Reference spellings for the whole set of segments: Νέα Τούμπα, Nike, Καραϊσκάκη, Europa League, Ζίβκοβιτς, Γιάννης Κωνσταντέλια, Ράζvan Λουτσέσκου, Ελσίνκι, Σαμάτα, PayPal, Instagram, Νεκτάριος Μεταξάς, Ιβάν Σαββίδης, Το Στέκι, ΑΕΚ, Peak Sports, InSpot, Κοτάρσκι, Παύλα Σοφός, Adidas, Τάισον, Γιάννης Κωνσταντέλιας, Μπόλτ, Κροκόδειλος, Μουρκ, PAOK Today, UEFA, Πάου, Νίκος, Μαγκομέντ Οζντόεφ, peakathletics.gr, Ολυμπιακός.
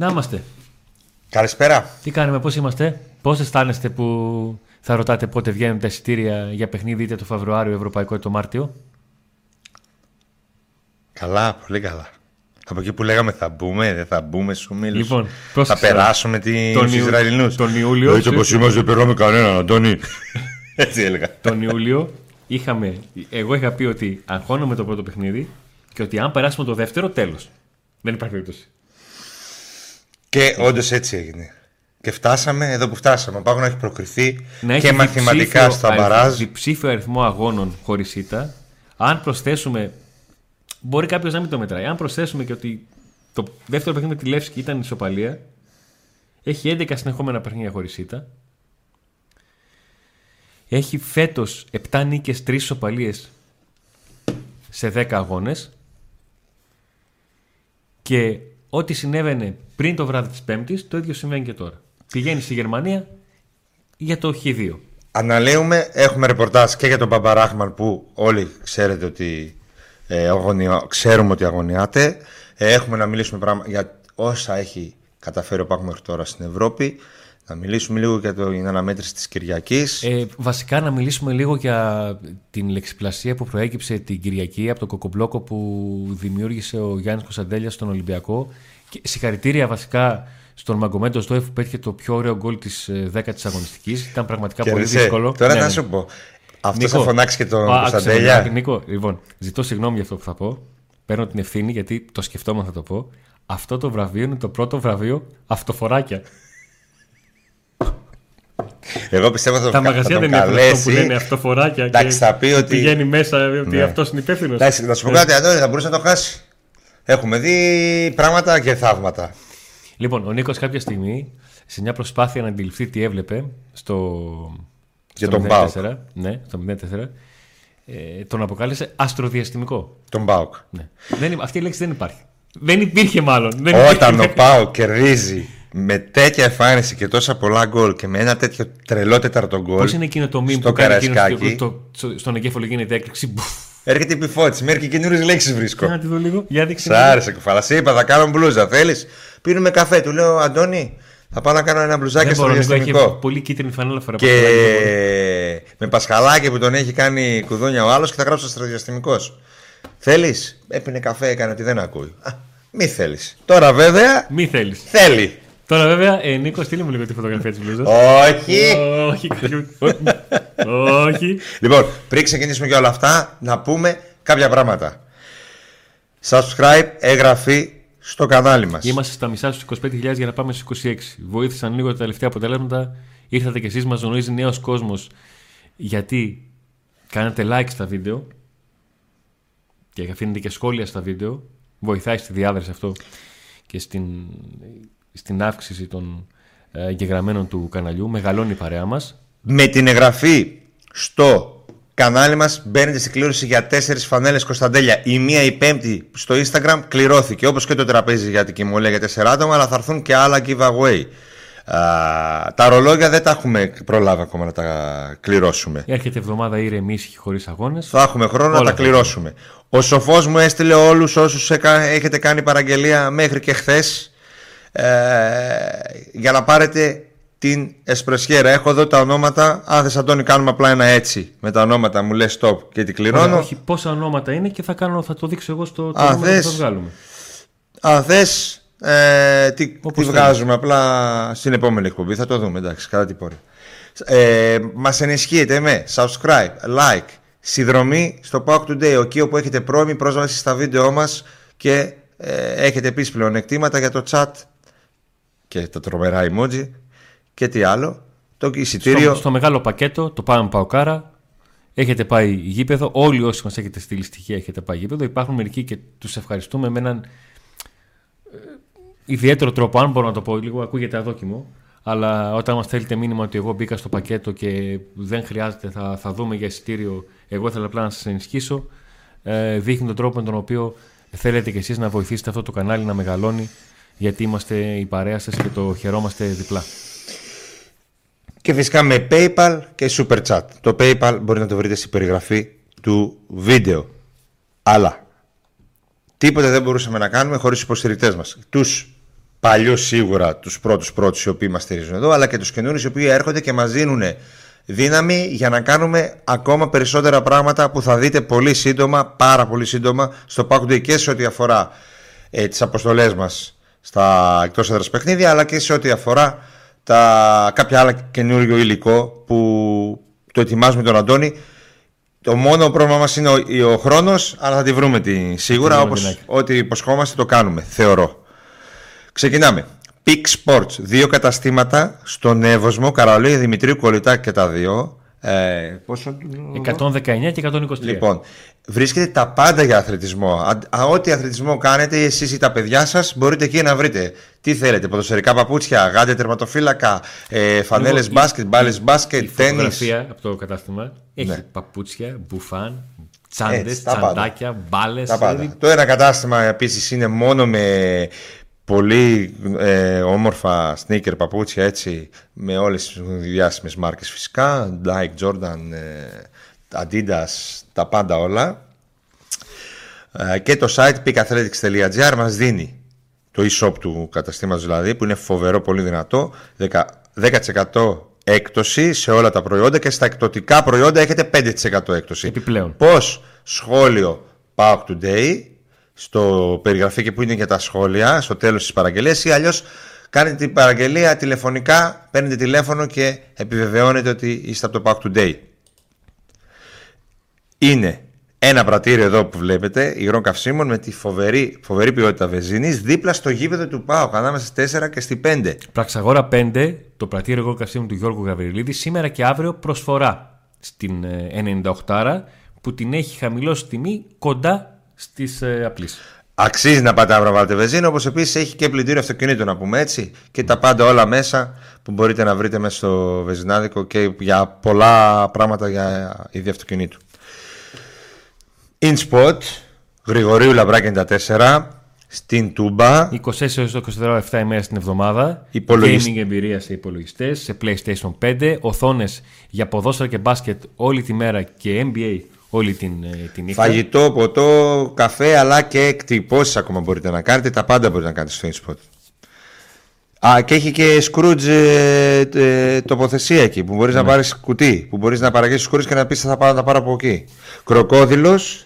Να είμαστε. Καλησπέρα. Τι κάνουμε, πώς είμαστε, πώς αισθάνεστε που θα ρωτάτε πότε βγαίνουν τα εισιτήρια για παιχνίδι, είτε το Φεβρουάριο, Ευρωπαϊκό ή το Μάρτιο? Καλά, πολύ καλά. Από εκεί που λέγαμε θα μπούμε, δεν θα μπούμε στου μήλου. Λοιπόν, θα περάσουμε τους Ισραηλινούς. Τον Ιούλιο. Έτσι όπως είμαστε, δεν περνάμε κανέναν, Αντώνη. Έτσι έλεγα. Τον Ιούλιο είχαμε. Εγώ είχα πει ότι αγχώνομαι το πρώτο παιχνίδι και ότι αν περάσουμε το δεύτερο, τέλος. Δεν υπάρχει περίπτωση. Και όντως έτσι έγινε. Και φτάσαμε εδώ που φτάσαμε. Ο ΠΑΟΚ να έχει προκριθεί να και έχει μαθηματικά στα μπαράζ. Διψήφιο αριθμό αγώνων χωρίς ήττα. Αν προσθέσουμε. Μπορεί κάποιος να μην το μετράει. Αν προσθέσουμε και ότι το δεύτερο παιχνίδι με τη Λεύσκη ήταν ισοπαλία, έχει 11 συνεχόμενα παιχνίδια χωρίς ήττα. Έχει φέτος 7 νίκες, 3 ισοπαλίες σε 10 αγώνες. Και ό,τι συνέβαινε πριν το βράδυ της Πέμπτης, το ίδιο συμβαίνει και τώρα. Πηγαίνει στη Γερμανία για το Χ2. Αναλύουμε, έχουμε ρεπορτάζ και για τον Μπάμπα Ράχμαν που όλοι ξέρετε ότι ξέρουμε ότι αγωνιάται. Έχουμε να μιλήσουμε για όσα έχει καταφέρει ο ΠΑΟΚ μέχρι τώρα στην Ευρώπη. Να μιλήσουμε λίγο για την αναμέτρηση της Κυριακής. Βασικά να μιλήσουμε λίγο για την λεξιπλασία που προέκυψε την Κυριακή από το κοκομπλόκο που δημιούργησε ο Γιάννης Κωνσταντέλια στον Ολυμπιακό. Και συγχαρητήρια βασικά στον Μαγκομέντ Οζντόεφ που πέτυχε το πιο ωραίο γκολ της 10ης αγωνιστικής. Ήταν πραγματικά πολύ δύσκολο. Τώρα να σου πω. Αυτό θα φωνάξει και τον Κωνσταντέλια. Νίκο, λοιπόν, ζητώ συγγνώμη για αυτό που θα πω. Παίρνω την ευθύνη γιατί το σκεφτόμουν θα το πω. Αυτό το βραβείο είναι το πρώτο βραβείο αυτοφοράκια. Εγώ πιστεύω θα τα μαγαζιά δεν είναι αυτό που λένε αυτοφοράκια. Εντάξει, θα πει ότι πηγαίνει μέσα ότι ναι, αυτός είναι υπεύθυνος. Εντάξει, να σου πω κάτι, Αντώνη, θα μπορούσε να το χάσει. Έχουμε δει πράγματα και θαύματα. Λοιπόν, ο Νίκος κάποια στιγμή σε μια προσπάθεια να αντιληφθεί τι έβλεπε στο 04, ναι, στο 04, τον αποκάλεσε αστροδιαστημικό. Τον ΠΑΟΚ. Ναι. Αυτή η λέξη δεν υπάρχει. Δεν υπήρχε μάλλον. Όταν ο ΠΑΟΚ κερδίζει με τέτοια εμφάνιση και τόσα πολλά γκολ και με ένα τέτοιο τρελό τέταρτο γκολ. Πώς είναι εκείνο το μήνυμα που Καραϊσκάκη. Στον εγκέφαλο γίνεται έκρηξη. Έρχεται η επιφώτιση, μέχρι και καινούριες λέξεις βρίσκω. Να τη δω λίγο. Σ' άρεσε κουφάλα. Σε είπα, θα κάνω μπλούζα. Θέλεις? Πίνουμε καφέ. Του λέω, Αντώνη, θα πάω να κάνω ένα μπλουζάκι στο διαστημικό. Πολύ κίτρινη φανέλα φορά. Και με πασχαλάκι που τον έχει κάνει κουδούνια ο άλλος και θα γράψω αστροδιαστημικός. Θέλεις? Έπινε καφέ, έκανε ότι δεν ακούει. Μη θέλεις. Τώρα βέβαια. Μη θέλεις. Θέλει. Τώρα βέβαια, Νίκο, στείλε μου λίγο τη φωτογραφία της μπλούζας. Όχι! Όχι! Λοιπόν, πριν ξεκινήσουμε και όλα αυτά, να πούμε κάποια πράγματα. Subscribe, εγγραφή στο κανάλι μας. Είμαστε στα μισά στους 25.000 για να πάμε στους 26. Βοήθησαν λίγο τα τελευταία αποτελέσματα. Ήρθατε κι εσείς, μας γνωρίζει νέος κόσμος. Γιατί κάνετε like στα βίντεο και αφήνετε και σχόλια στα βίντεο. Βοηθάει στη διάδραση αυτό και στην αύξηση των εγγεγραμμένων του καναλιού. Μεγαλώνει η παρέα μας. Με την εγγραφή στο κανάλι μας μπαίνετε στην κλήρωση για 4 φανέλες Κωνσταντέλια. Η μία, η πέμπτη στο Instagram κληρώθηκε, όπως και το τραπέζι για την κοιμωλία για 4 άτομα, αλλά θα έρθουν και άλλα giveaway. Τα ρολόγια δεν τα έχουμε προλάβει ακόμα να τα κληρώσουμε. Έρχεται εβδομάδα ήρεμη, ήσυχη, χωρίς αγώνες. Θα έχουμε χρόνο όλα να τα κληρώσουμε. Ο Σοφός μου έστειλε όλους όσους έχετε κάνει παραγγελία μέχρι και χθες. Για να πάρετε την εσπρεσιέρα. Έχω εδώ τα ονόματα. Αν θες, Αντώνη, κάνουμε απλά ένα έτσι με τα ονόματα. Μου λες stop και την κληρώνω. Όχι, πόσα ονόματα είναι και θα το δείξω εγώ στο τέλος που θα βγάλουμε. Αν θες, τι βγάζουμε απλά στην επόμενη εκπομπή. Θα το δούμε, εντάξει, κατά την πορεία. Μας ενισχύετε με subscribe, like, συνδρομή στο PAOK Today, εκεί όπου έχετε πρώιμη πρόσβαση στα βίντεό μας και έχετε επίσης πλεονεκτήματα για το chat και τα τρομερά emoji και τι άλλο, το εισιτήριο. Στο μεγάλο πακέτο, το πάμε Παοκάρα, έχετε πάει γήπεδο, όλοι όσοι μας έχετε στείλει στοιχεία έχετε πάει γήπεδο, υπάρχουν μερικοί και τους ευχαριστούμε με έναν ιδιαίτερο τρόπο, αν μπορώ να το πω λίγο, ακούγεται αδόκιμο, αλλά όταν μας θέλετε μήνυμα ότι εγώ μπήκα στο πακέτο και δεν χρειάζεται, θα δούμε για εισιτήριο, εγώ θέλω απλά να σας ενισχύσω, δείχνει τον τρόπο με τον οποίο θέλετε κι εσείς να βοηθήσετε αυτό το κανάλι να μεγαλώνει, γιατί είμαστε η παρέα σας και το χαιρόμαστε διπλά. Και φυσικά με PayPal και Super Chat. Το PayPal μπορεί να το βρείτε στην περιγραφή του βίντεο. Αλλά τίποτα δεν μπορούσαμε να κάνουμε χωρίς υποστηρικτές μας. Τους παλιούς σίγουρα, τους πρώτους οι οποίοι μας στηρίζουν εδώ, αλλά και τους καινούριους οι οποίοι έρχονται και μας δίνουν δύναμη για να κάνουμε ακόμα περισσότερα πράγματα που θα δείτε πολύ σύντομα, πάρα πολύ σύντομα στο PAOK Today και σε ό,τι αφορά τις αποστολές μας στα εκτός έδρας παιχνίδια, αλλά και σε ό,τι αφορά κάποια άλλα καινούριο υλικό που το ετοιμάζουμε τον Αντώνη. Το μόνο πρόβλημα μας είναι ο χρόνος, αλλά θα τη βρούμε σίγουρα, όπως ό,τι υποσχόμαστε το κάνουμε, θεωρώ. Ξεκινάμε. Peak Sports, 2 καταστήματα στον Εύωσμο, Καραολία Δημητρίου Κολλητά και τα δύο. Πόσο... 119 και 123. Λοιπόν, βρίσκεται τα πάντα για αθλητισμό. Ό,τι αθλητισμό κάνετε εσείς ή τα παιδιά σας, μπορείτε εκεί να βρείτε. Τι θέλετε, ποδοσφαιρικά παπούτσια, γάντια τερματοφύλακα, φανέλες μπάσκετ, μπάλες μπάσκετ, τένις. Η φωτογραφία από το κατάστημα έχει παπούτσια, μπουφάν, τσάντες, τσαντάκια, μπάλες. Το ένα κατάστημα επίσης είναι μόνο με πολύ όμορφα sneaker παπούτσια, έτσι, με όλες τις διάσημες μάρκες φυσικά, Nike, Jordan, Adidas, τα πάντα όλα. Και το site peakathletics.gr μας δίνει το e-shop του καταστήματος, δηλαδή, που είναι φοβερό, πολύ δυνατό, 10% έκπτωση σε όλα τα προϊόντα και στα εκπτωτικά προϊόντα έχετε 5% έκπτωση. Επιπλέον. Πώς? Σχόλιο PAOK Today στο περιγραφή που είναι για τα σχόλια, στο τέλος της παραγγελίας, ή αλλιώς κάνετε την παραγγελία τηλεφωνικά, παίρνετε τηλέφωνο και επιβεβαιώνετε ότι είστε από το PAOK Today. Είναι ένα πρατήριο εδώ που βλέπετε υγρών καυσίμων με τη φοβερή ποιότητα βενζίνης, δίπλα στο γήπεδο του ΠΑΟΚ, ανάμεσα στις 4 και στη 5. Πραξαγόρα 5, το πρατήριο υγρών καυσίμων του Γιώργου Γαβριλίδη, σήμερα και αύριο προσφορά στην 98 που την έχει χαμηλώσει τιμή κοντά στις απλής. Αξίζει να πάτε αύριο να βάλετε βενζίνη, όπως επίσης έχει και πλυντήριο αυτοκινήτων, να πούμε έτσι, και τα πάντα όλα μέσα που μπορείτε να βρείτε μέσα στο βενζινάδικο και για πολλά πράγματα για είδη αυτοκινήτου. InSpot, Γρηγορίου Λαμπράκη 94, στην Τούμπα. 24-24-7 ημέρες την εβδομάδα. Gaming εμπειρία σε υπολογιστές, σε PlayStation 5, οθόνες για ποδόσφαιρα και μπάσκετ όλη τη μέρα και NBA όλη την νύχτα. Φαγητό, ποτό, καφέ, αλλά και εκτυπώσεις ακόμα μπορείτε να κάνετε. Τα πάντα μπορείτε να κάνετε στο InSpot. Α, και έχει και Scrooge τοποθεσία εκεί που μπορείς να πάρεις κουτί, που μπορείς να παραγγείλεις Scrooge και να πεις θα πάρω από εκεί. Κροκόδειλος,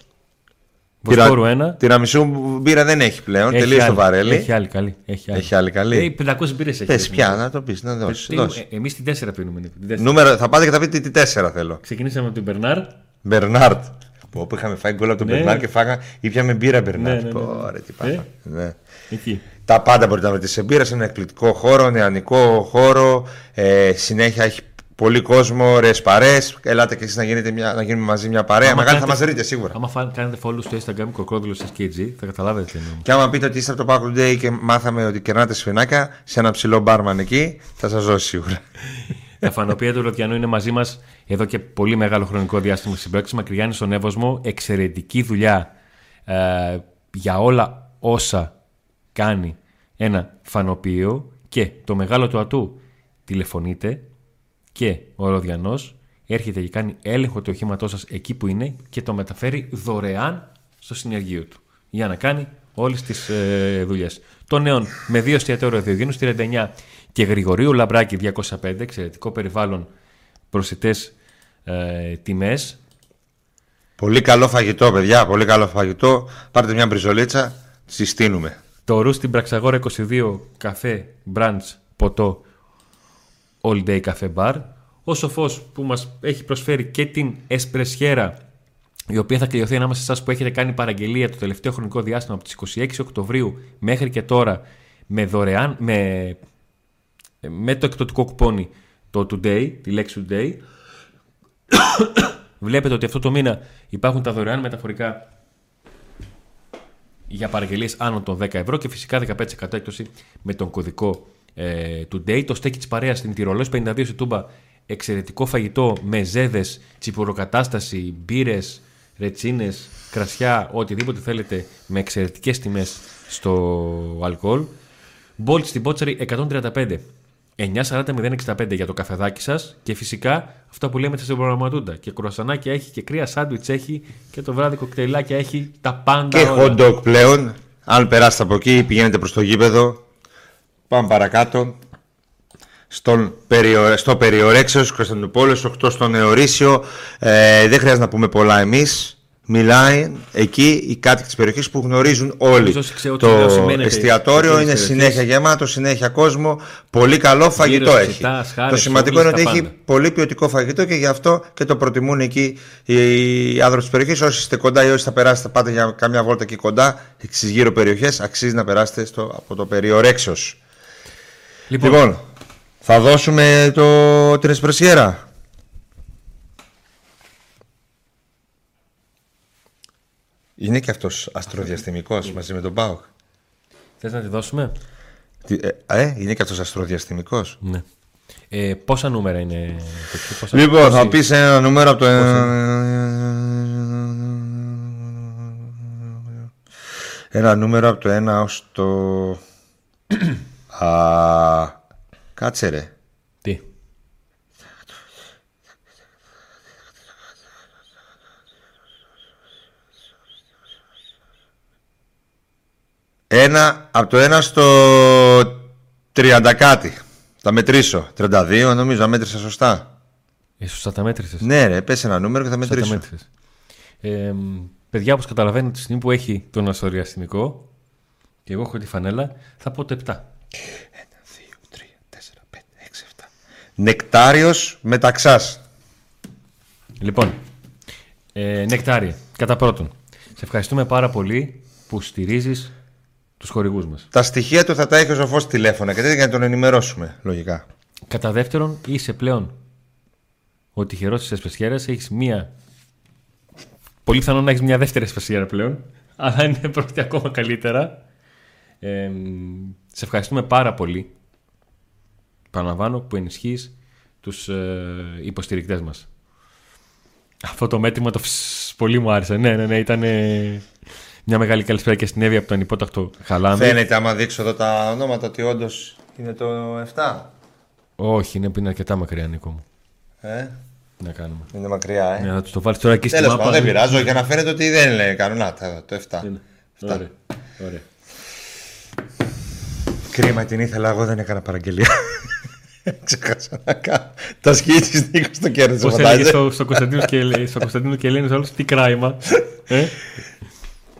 τυραμισού μπύρα δεν έχει πλέον, τελείωσε το βαρέλι. Έχει άλλη καλή. Έχει άλλη καλή. 500 μπύρες έχει. Θες πια να το πεις, να δώσεις. Εμείς την 4 πίνουμε. Νούμερο, θα πάτε και θα πείτε τι 4 θέλω. Ξεκινήσαμε από την Μπερνάρτ. Που είχαμε φάει γκολ από τον Μπερνάρτ και ήπιαμε μπύρα Μπερνάρτ. Ωραία, τι πάθα. Εκεί. Τα πάντα μπορείτε να βρείτε σε μπύρα, σε ένα εκπληκτικό χώρο, νεανικό χώρο, συνέχεια έχει πολύ κόσμο, ωραίες παρέες. Ελάτε και εσείς να γίνουμε μαζί μια παρέα. Άμα μεγάλη θα μας βρείτε σίγουρα. Άμα κάνετε follow στο Instagram Κροκόδειλος SKG, θα καταλάβετε τι εννοώ. Και άμα πείτε ότι είστε από το PAOK Today και μάθαμε ότι κερνάτε σφινάκια, σε ένα ψηλό μπάρμαν εκεί, θα σας δώσει σίγουρα. Τα φανοπία του Ροδιανού είναι μαζί μας εδώ και πολύ μεγάλο χρονικό διάστημα συμπρόξη. Μακριγιάννη στον Εύωσμο, εξαιρετική δουλειά για όλα όσα κάνει ένα φανοποιείο, και το μεγάλο του ατού, τηλεφωνείτε και ο Ροδιανός έρχεται και κάνει έλεγχο του οχήματός σας εκεί που είναι και το μεταφέρει δωρεάν στο συνεργείο του για να κάνει όλες τις δουλειές. Των νέων με 2 εστιατόρια Διογένους 39 και Γρηγορίου Λαμπράκη 205, εξαιρετικό περιβάλλον, προσιτές τιμές. Πολύ καλό φαγητό, παιδιά, πολύ καλό φαγητό. Πάρτε μια μπριζολίτσα, συστήνουμε. Το Ρου στην Πραξαγόρα 22, καφέ, μπραντς, ποτό, all day καφέ μπαρ. Ο Σοφός που μας έχει προσφέρει και την εσπρεσιέρα, η οποία θα κλειωθεί ανάμεσα σε εσάς που έχετε κάνει παραγγελία το τελευταίο χρονικό διάστημα από τις 26 Οκτωβρίου μέχρι και τώρα, με δωρεάν, με το εκπτωτικό κουπόνι το Today, τη λέξη Today. Βλέπετε ότι αυτό το μήνα υπάρχουν τα δωρεάν μεταφορικά για παραγγελίες άνω των 10 ευρώ και φυσικά 15% έκπτωση με τον κωδικό Today. Το στέκι της παρέας στην Τυρολόης 52 στη Τούμπα, εξαιρετικό φαγητό με ζέδες, τσιπουροκατάσταση, μπύρες, ρετσίνες, κρασιά, οτιδήποτε θέλετε με εξαιρετικές τιμές στο αλκοόλ. Μπολτ στην Πότσαρη 135, 940-065 για το καφεδάκι σας, και φυσικά αυτά που λέμε στην προγραμματούντα. Και κρουασανάκια έχει και κρύα σάντουιτς έχει και το βράδυ κοκτέιλάκια έχει, τα πάντα. Και hot dog πλέον. Αν περάσετε από εκεί, πηγαίνετε προς το γήπεδο. Πάμε παρακάτω. Στο Περιορέξεως Κωνσταντινούπολης 8 στον Εωρίσιο. Δεν χρειάζεται να πούμε πολλά εμείς. Μιλάει εκεί οι κάτοικοι της περιοχής που γνωρίζουν όλοι. Το εστιατόριο είναι συνέχεια γεμάτο, συνέχεια κόσμο. Πολύ καλό φαγητό έχει. Το σημαντικό είναι ότι έχει πολύ ποιοτικό φαγητό και γι' αυτό και το προτιμούν εκεί οι άνθρωποι της περιοχής. Όσοι είστε κοντά ή όσοι θα περάσετε, πάτε για καμιά βόλτα εκεί κοντά, στις γύρω περιοχές, αξίζει να περάσετε από το Περιορέξεως. Λοιπόν, θα δώσουμε την εσπρεσιέρα. Είναι και αυτός αστροδιαστημικός μαζί με τον ΠΑΟΚ. Θες να τη δώσουμε? Είναι και αυτός αστροδιαστημικός. Ναι. Πόσα νούμερα είναι? Λοιπόν, θα πεις ένα νούμερο από το... Ένα νούμερο από το 1 ως το... Κάτσε ρε. Τι? 1 από το 1 στο 30 κάτι. Θα μετρήσω. 32 νομίζω, να μέτρησα σωστά. Σωστά τα μέτρησες. Ναι ρε, πες ένα νούμερο και θα μετρήσω. Παιδιά, όπως καταλαβαίνετε, τη στιγμή που έχει τον αστροδιαστημικό και εγώ έχω τη φανέλα, θα πω το 7. 1, 2, 3, 4, 5, 6, 7. Νεκτάριος Μεταξάς. Λοιπόν, Νεκτάρι, κατά πρώτον, σε ευχαριστούμε πάρα πολύ που στηρίζεις τους χορηγούς μας. Τα στοιχεία του θα τα έχει ο Σοφός τηλέφωνα και τέτοια για να τον ενημερώσουμε, λογικά. Κατά δεύτερον, είσαι πλέον ο τυχερός της εσπρεσιέρας. Έχεις μία. Πολύ πιθανό να έχεις μία δεύτερη εσπρεσιέρα πλέον. Αλλά είναι πρώτη ακόμα καλύτερα. Σε ευχαριστούμε πάρα πολύ. Παναλαμβάνω, που ενισχύεις τους υποστηρικτές μας. Αυτό το μέτρημα το πολύ μου άρεσε. Ναι, ήταν. Μια μεγάλη καλησπέρα και συνέβη από τον υπότακτο Χαλάμι. Φαίνεται άμα δείξω εδώ τα ονόματα ότι όντως είναι το 7. Όχι, είναι αρκετά μακριά, Νίκο μου. Να κάνουμε. Είναι μακριά, Να του το βάλεις τώρα εκεί στην μάπα. Τέλος πάντων, δεν πειράζω για να φαίνεται ότι δεν είναι κανονά το 7. Είναι. 7. Ωραία. Κρίμα, την ήθελα, εγώ δεν έκανα παραγγελία. Ξέχασα να κάνω. Τα σκύλια της Νίκος το κέρδισε. Πώς έλεγε στο Κωνσταντίνο και Ελένη, όλος τι κράημα.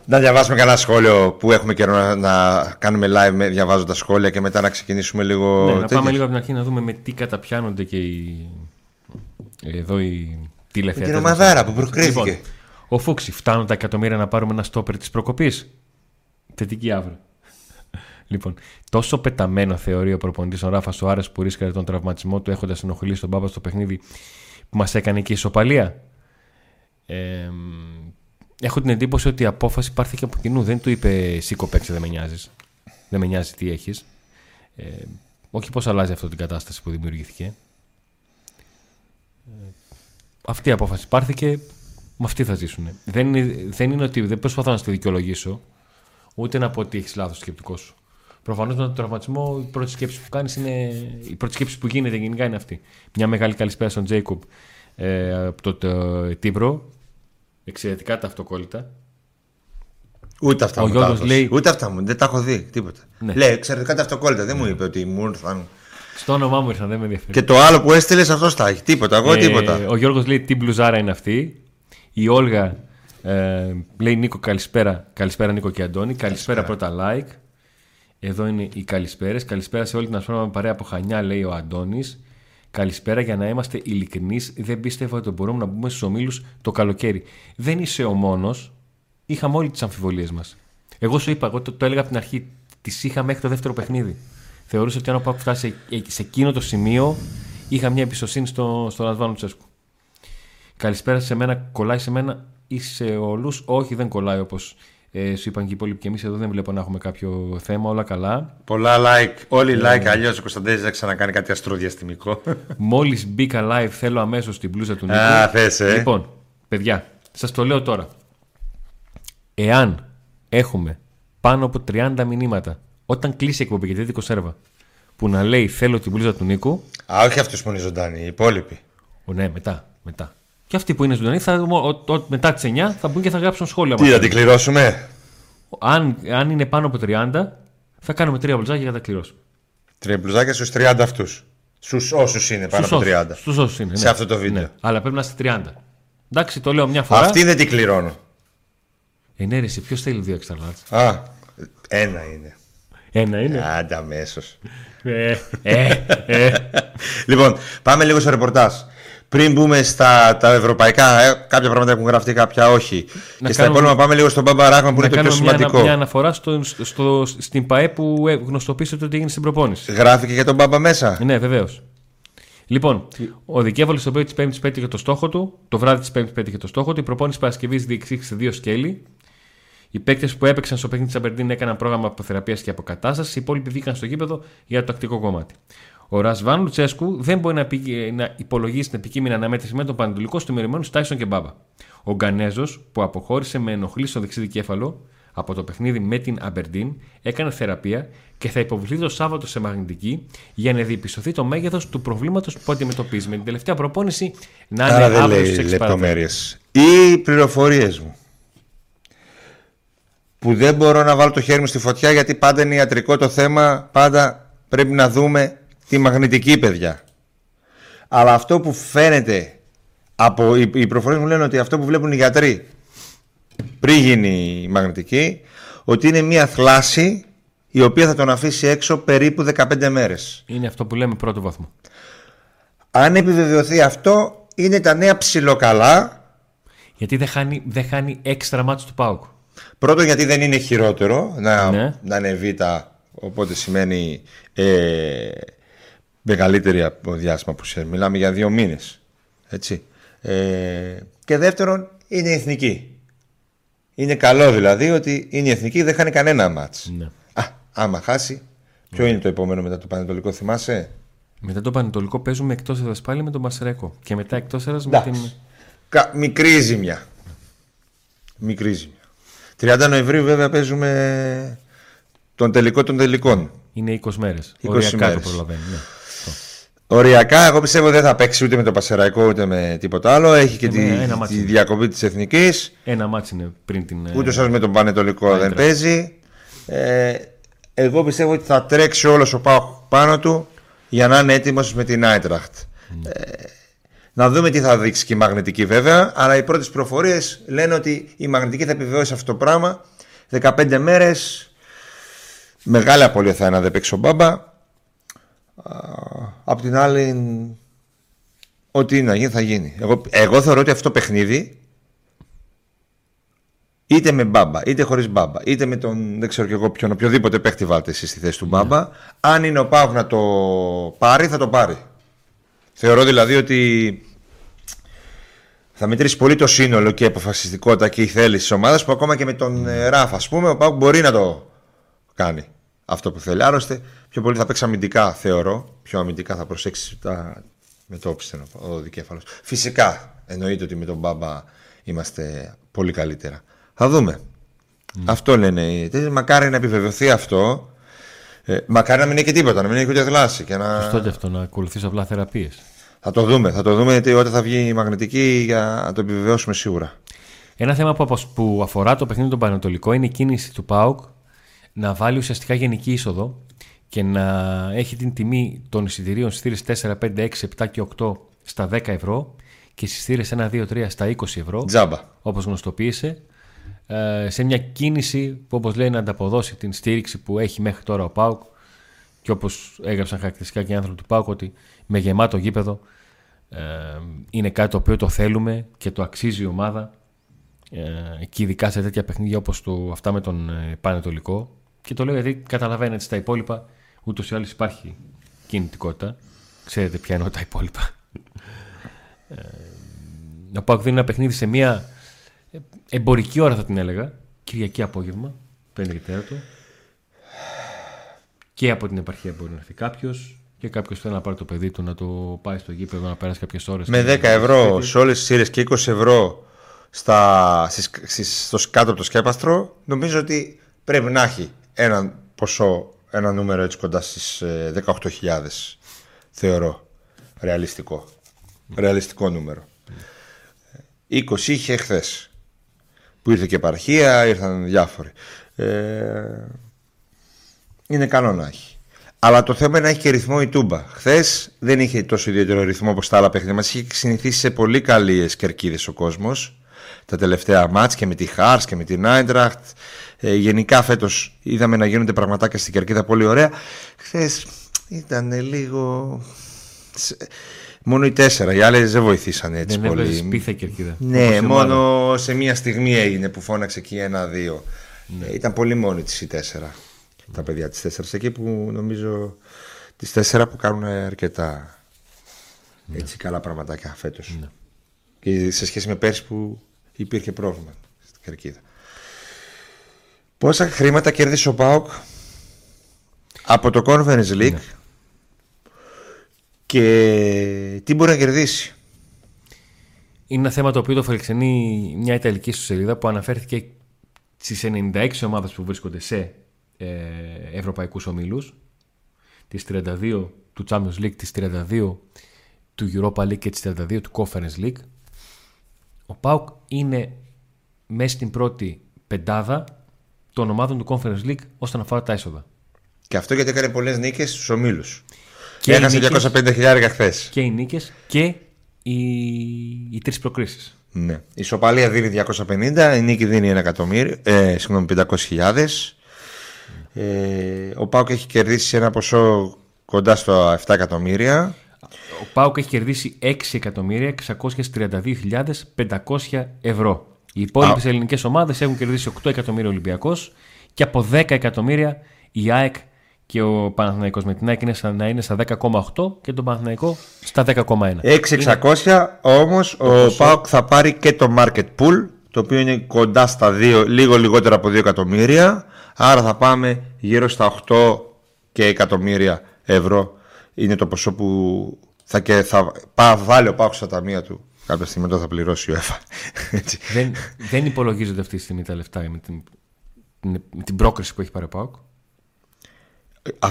Να διαβάσουμε κανένα σχόλιο που έχουμε καιρό να κάνουμε live διαβάζοντα σχόλια και μετά να ξεκινήσουμε λίγο. Ναι, να πάμε λίγο από την αρχή να δούμε με τι καταπιάνονται και εδώ οι τηλεθεατές. Την ομαδάρα που προκρίθηκε. Λοιπόν, ο Φούξη, φτάνουν τα εκατομμύρια να πάρουμε ένα στόπερ της προκοπής? Θετική αύριο. Λοιπόν, τόσο πεταμένο θεωρεί ο προπονητής ο Ράφα Σουάρες που ρίσκαρε τον τραυματισμό του έχοντας ενοχλήσει τον Μπάμπα στο παιχνίδι που μας έκανε και ισοπαλία. Έχω την εντύπωση ότι η απόφαση πάρθηκε από κοινού. Δεν του είπε σήκω παίξε, δεν με νοιάζει. Δεν με νοιάζει τι έχεις. Όχι πώς αλλάζει αυτό την κατάσταση που δημιουργήθηκε. Αυτή η απόφαση πάρθηκε, με αυτή θα ζήσουν. Δεν είναι ότι δεν προσπαθώ να στο δικαιολογήσω, ούτε να πω ότι έχεις λάθος σκεπτικό σου. Προφανώς με τον τραυματισμό η πρώτη σκέψη που κάνεις είναι, η πρώτη σκέψη που γίνεται γενικά είναι αυτή. Μια μεγάλη καλησπέρα στον Τζέικοπ από το Τύμπρο. Εξαιρετικά τα αυτοκόλλητα. Ούτε αυτά μου τα λέει. Ούτε αυτά μου, δεν τα έχω δει τίποτα. Ναι. Λέει εξαιρετικά τα αυτοκόλλητα, δεν μου είπε ότι μου ήρθαν. Στο όνομά μου ήρθαν, δεν με ενδιαφέρει. Και το άλλο που έστειλε αυτό τα έχει. Τίποτα, εγώ τίποτα. Ο Γιώργος λέει τι μπλουζάρα είναι αυτή. Η Όλγα λέει Νίκο καλησπέρα. Καλησπέρα Νίκο και Αντώνη. Καλησπέρα πρώτα like. Εδώ είναι οι καλησπέρες. Καλησπέρα σε όλη την ασφάλεια παρέα από Χανιά, λέει ο Αντώνης. Καλησπέρα, για να είμαστε ειλικρινείς, δεν πίστευα ότι μπορούμε να μπούμε στους ομίλους το καλοκαίρι. Δεν είσαι ο μόνος. Είχαμε όλοι τις αμφιβολίες μας. Εγώ σου είπα, εγώ το έλεγα από την αρχή, τις είχα μέχρι το δεύτερο παιχνίδι. Θεωρούσα ότι αν ο Πάκου φτάσει σε εκείνο το σημείο, είχα μια εμπιστοσύνη στο Ράζvan Λουτσέσκου. Καλησπέρα σε μένα, κολλάει σε μένα ή σε όλους? Όχι, δεν κολλάει όπως σου είπαν και οι υπόλοιποι και εμείς εδώ δεν βλέπω να έχουμε κάποιο θέμα, όλα καλά. Πολλά like, όλοι like, αλλιώς ο Κωνσταντέλης θα ξανακάνει κάτι αστροδιαστημικό. Μόλις μπήκα live, θέλω αμέσως την μπλούζα του Νίκου. Λοιπόν, παιδιά, σας το λέω τώρα. Εάν έχουμε πάνω από 30 μηνύματα, όταν κλείσει η εκπομπή, γιατί δεν κονσέρβα, που να λέει θέλω την μπλούζα του Νίκου. Α, όχι αυτούς που είναι ζωντανοί, οι υπόλοιποι. Ναι, μετά. Και αυτοί που είναι ζωντανοί, μετά τις 9 θα μπουν και θα γράψουν σχόλια. Τι, θα την κληρώσουμε? Αν είναι πάνω από 30, θα κάνουμε 3 μπλουζάκια και θα τα κληρώσουμε. Τριπλουζάκια στους 30 αυτούς. Στους όσους είναι πάνω από 30. Στους όσους είναι. Σε αυτό το βίντεο. Ναι. Αλλά πρέπει να είστε 30. Εντάξει, το λέω μια φορά. Αυτή δεν την κληρώνω. Ενέρεση, ποιο θέλει δύο extra large. Α, ένα είναι. Ένα είναι. Άντα αμέσως. Λοιπόν, πάμε λίγο στο ρεπορτάζ. Πριν μπούμε στα τα ευρωπαϊκά, κάποια πράγματα έχουν γραφτεί, κάποια όχι. Να και στα υπόλοιπα πάμε λίγο στον Μπάμπα Ράχμαν που είναι το πιο σημαντικό. Μια αναφορά στην ΠΑΕ που γνωστοποίησε το ότι έγινε στην προπόνηση. Γράφηκε για τον Μπάμπα μέσα. Ναι, βεβαίως. Λοιπόν, ο δικέφαλος το πρωί της Πέμπτης πέτυχε το στόχο του, το βράδυ της Πέμπτης πέτυχε το στόχο του. Η προπόνηση Παρασκευής διεξήχθη δύο σκέλη. Οι παίκτες που έπαιξαν στο παιχνίδι της Αμπερντίν έκαναν πρόγραμμα αποθεραπείας και αποκατάστασης. Οι υπόλοιποι βγήκαν στο γήπεδο για το τακτικό κομμάτι. Ο Ράζvan Λουτσέσκου δεν μπορεί να υπολογίσει την επικείμενη αναμέτρηση με τον Πανετολικό στο μεριμμένο Τάισον και Μπάμπα. Ο Γκανέζος, που αποχώρησε με ενοχλή στο δεξί δικέφαλο από το παιχνίδι με την Αμπερντίν, έκανε θεραπεία και θα υποβληθεί το Σάββατο σε μαγνητική για να διαπιστωθεί το μέγεθος του προβλήματος που αντιμετωπίζει. Με την τελευταία προπόνηση να είναι αύριο στις 6 παρατέταρτο. Οι πληροφορίες μου. Που δεν μπορώ να βάλω το χέρι μου στη φωτιά γιατί πάντα είναι ιατρικό το θέμα, πάντα πρέπει να δούμε τη μαγνητική, παιδιά. Αλλά αυτό που φαίνεται από οι προφορές μου λένε ότι αυτό που βλέπουν οι γιατροί πριν γίνει η μαγνητική, ότι είναι μια θλάση η οποία θα τον αφήσει έξω περίπου 15 μέρες. Είναι αυτό που λέμε πρώτο βαθμό. Αν επιβεβαιωθεί αυτό, είναι τα νέα ψιλοκαλά. Γιατί δεν χάνει έξτρα μάτς του ΠΑΟΚ. Πρώτο γιατί δεν είναι χειρότερο να είναι βήτα, οπότε σημαίνει μεγαλύτερη διάστημα που σε μιλάμε για 2 μήνες. Έτσι. Και δεύτερον είναι η εθνική. Είναι καλό δηλαδή ότι είναι η εθνική, δεν χάνει κανένα μάτς. Ναι. Άμα χάσει, ποιο είναι το επόμενο μετά το Πανετολικό, θυμάσαι? Μετά το Πανετολικό παίζουμε εκτός έδρας πάλι με τον Μαρσεραϊκό. Και μετά εκτός έδρας με την... Μικρή ζημιά. 30 Νοεμβρίου βέβαια παίζουμε τον τελικό των τελικών. Είναι 20 μέρες. 20 οριακά μέρες. Το προλαβαίνει. Ναι. Οριακά, εγώ πιστεύω δεν θα παίξει ούτε με το Πασεραϊκό ούτε με τίποτα άλλο. Έχει και τη διακοπή της εθνικής. Ένα μάτς είναι πριν την. Ούτως με τον Πανετολικό δεν παίζει. Εγώ πιστεύω ότι θα τρέξει όλος ο ΠΑΟΚ πάνω του για να είναι έτοιμος με την Άιντραχτ. Mm. Να δούμε τι θα δείξει και η μαγνητική βέβαια, αλλά οι πρώτες προφορίες λένε ότι η μαγνητική θα επιβεβαιώσει αυτό το πράγμα. 15 μέρες, μεγάλη απώλεια θα είναι να δεν παίξει ο Μπάμπα. Απ' την άλλη, ό,τι να γίνει θα γίνει. Εγώ θεωρώ ότι αυτό το παιχνίδι, είτε με Μπάμπα, είτε χωρίς Μπάμπα, είτε με τον, δεν ξέρω κι εγώ ποιον, οποιοδήποτε παίχτη βάλτε εσείς στη θέση του Μπάμπα, αν είναι ο ΠΑΟΚ να το πάρει, θα το πάρει. Θεωρώ δηλαδή ότι θα μετρήσει πολύ το σύνολο και η αποφασιστικότητα και η θέληση της ομάδας, που ακόμα και με τον Ράφα, ας πούμε, ο ΠΑΟΚ μπορεί να το κάνει αυτό που θέλει. Άλλωστε, πιο πολύ θα παίξει αμυντικά, θεωρώ. Πιο αμυντικά θα προσέξει με το όψιστο ο δικέφαλος. Φυσικά εννοείται ότι με τον Μπάμπα είμαστε πολύ καλύτερα. Θα δούμε. Αυτό λένε. Μακάρι να επιβεβαιωθεί αυτό. Μακάρι να μην είναι και τίποτα, να μην είναι και ούτε θλάση. Σωστό και αυτό, να ακολουθείς απλά θεραπείες. Θα το δούμε γιατί όταν θα βγει η μαγνητική για να το επιβεβαιώσουμε σίγουρα. Ένα θέμα που αφορά το παιχνίδι τον Πανετολικό είναι η κίνηση του ΠΑΟΚ να βάλει ουσιαστικά γενική είσοδο και να έχει την τιμή των εισιτηρίων στις θύρες 4, 5, 6, 7 και 8 στα 10 ευρώ και στις θύρες 1, 2, 3 στα 20 ευρώ. Τζάμπα. Όπως γνωστοποίησε. Σε μια κίνηση που όπως λέει να ανταποδώσει την στήριξη που έχει μέχρι τώρα ο ΠΑΟΚ και όπως έγραψαν χαρακτηριστικά και οι άνθρωποι του ΠΑΟΚ ότι με γεμάτο γήπεδο είναι κάτι το οποίο το θέλουμε και το αξίζει η ομάδα και ειδικά σε τέτοια παιχνίδια όπως αυτά με τον Πανετολικό, και το λέω γιατί καταλαβαίνετε στα υπόλοιπα ούτως ή άλλως υπάρχει κινητικότητα, ξέρετε ποια είναι τα υπόλοιπα. Ο ΠΑΟΚ δίνει ένα παιχνίδι σε μια εμπορική ώρα, θα την έλεγα, Κυριακή απόγευμα, το είναι και τέταρτο. Και από την επαρχία μπορεί να έρθει κάποιος και κάποιος θέλει να πάρει το παιδί του, να το πάει στο γήπεδο, να περάσει κάποιες ώρες. Με 10 ευρώ σε όλες τις σύρες και 20 ευρώ στο κάτω από το σκέπαστρο, νομίζω ότι πρέπει να έχει ένα ποσό, ένα νούμερο έτσι κοντά στις 18.000. Θεωρώ ρεαλιστικό. Ρεαλιστικό νούμερο. 20 είχε χθες. Που ήρθε και επαρχία, ήρθαν διάφοροι. Είναι καλό να έχει. Αλλά το θέμα είναι να έχει και ρυθμό η Τούμπα. Χθες δεν είχε τόσο ιδιαίτερο ρυθμό όπως τα άλλα παιχνίδια. Μας είχε συνηθίσει σε πολύ καλές κερκίδες ο κόσμος τα τελευταία μάτς, και με τη Χάρς και με την Άιντραχτ. Γενικά φέτος είδαμε να γίνονται πραγματάκια στην κερκίδα πολύ ωραία. Χθες ήταν λίγο. Μόνο οι τέσσερα, οι άλλες δεν βοηθήσαν έτσι πολύ. Δεν έβλεπες πίθα κερκίδα. Ναι, μόνο σε μία στιγμή έγινε που φώναξε εκεί 1-2. Ναι. Ήταν πολύ μόνοι της οι τέσσερα. Τα παιδιά της 4 εκεί που νομίζω τις 4 που κάνουν αρκετά έτσι, καλά πραγματάκια φέτος. Ναι. Και σε σχέση με πέρσι που υπήρχε πρόβλημα στην κερκίδα. Πόσα χρήματα κέρδισε ο ΠΑΟΚ από το Conference League, ναι, και τι μπορεί να κερδίσει? Είναι ένα θέμα το οποίο το φιλοξενεί μια ιταλική ιστοσελίδα που αναφέρθηκε στις 96 ομάδες που βρίσκονται σε ευρωπαϊκούς ομίλους, τις 32 του Champions League, τις 32 του Europa League και τις 32 του Conference League. Ο ΠΑΟΚ είναι μέσα στην πρώτη πεντάδα των ομάδων του Conference League όσον αφορά τα έσοδα. Και αυτό γιατί έκανε πολλές νίκες στους ομίλους. Έχασε 250.000 χθες. Και οι νίκες και οι τρεις προκρίσεις. Ναι. Η ισοπαλία δίνει 250, η νίκη δίνει 500.000. Ο ΠΑΟΚ έχει κερδίσει ένα ποσό κοντά στο 7 εκατομμύρια. Ο ΠΑΟΚ έχει κερδίσει 6.632.500 ευρώ. Οι υπόλοιπες ελληνικές ομάδες έχουν κερδίσει 8 εκατομμύρια ο Ολυμπιακός και από 10 εκατομμύρια η ΑΕΚ και ο Παναθηναϊκός, με την ΑΕΚ να είναι στα 10,8 και τον Παναθηναϊκό στα 10,1. 6.600 όμως ο ΠΑΟΚ θα πάρει και το Market Pool, το οποίο είναι κοντά στα 2, λίγο λιγότερα από 2 εκατομμύρια. Άρα θα πάμε γύρω στα 8 και εκατομμύρια ευρώ. Είναι το ποσό που θα βάλει ο ΠΑΟΚ στα ταμεία του. Κάποια στιγμή τώρα θα πληρώσει η UEFA. Δεν υπολογίζονται αυτή τη στιγμή τα λεφτά με την πρόκριση που έχει πάρει ο ΠΑΟΚ.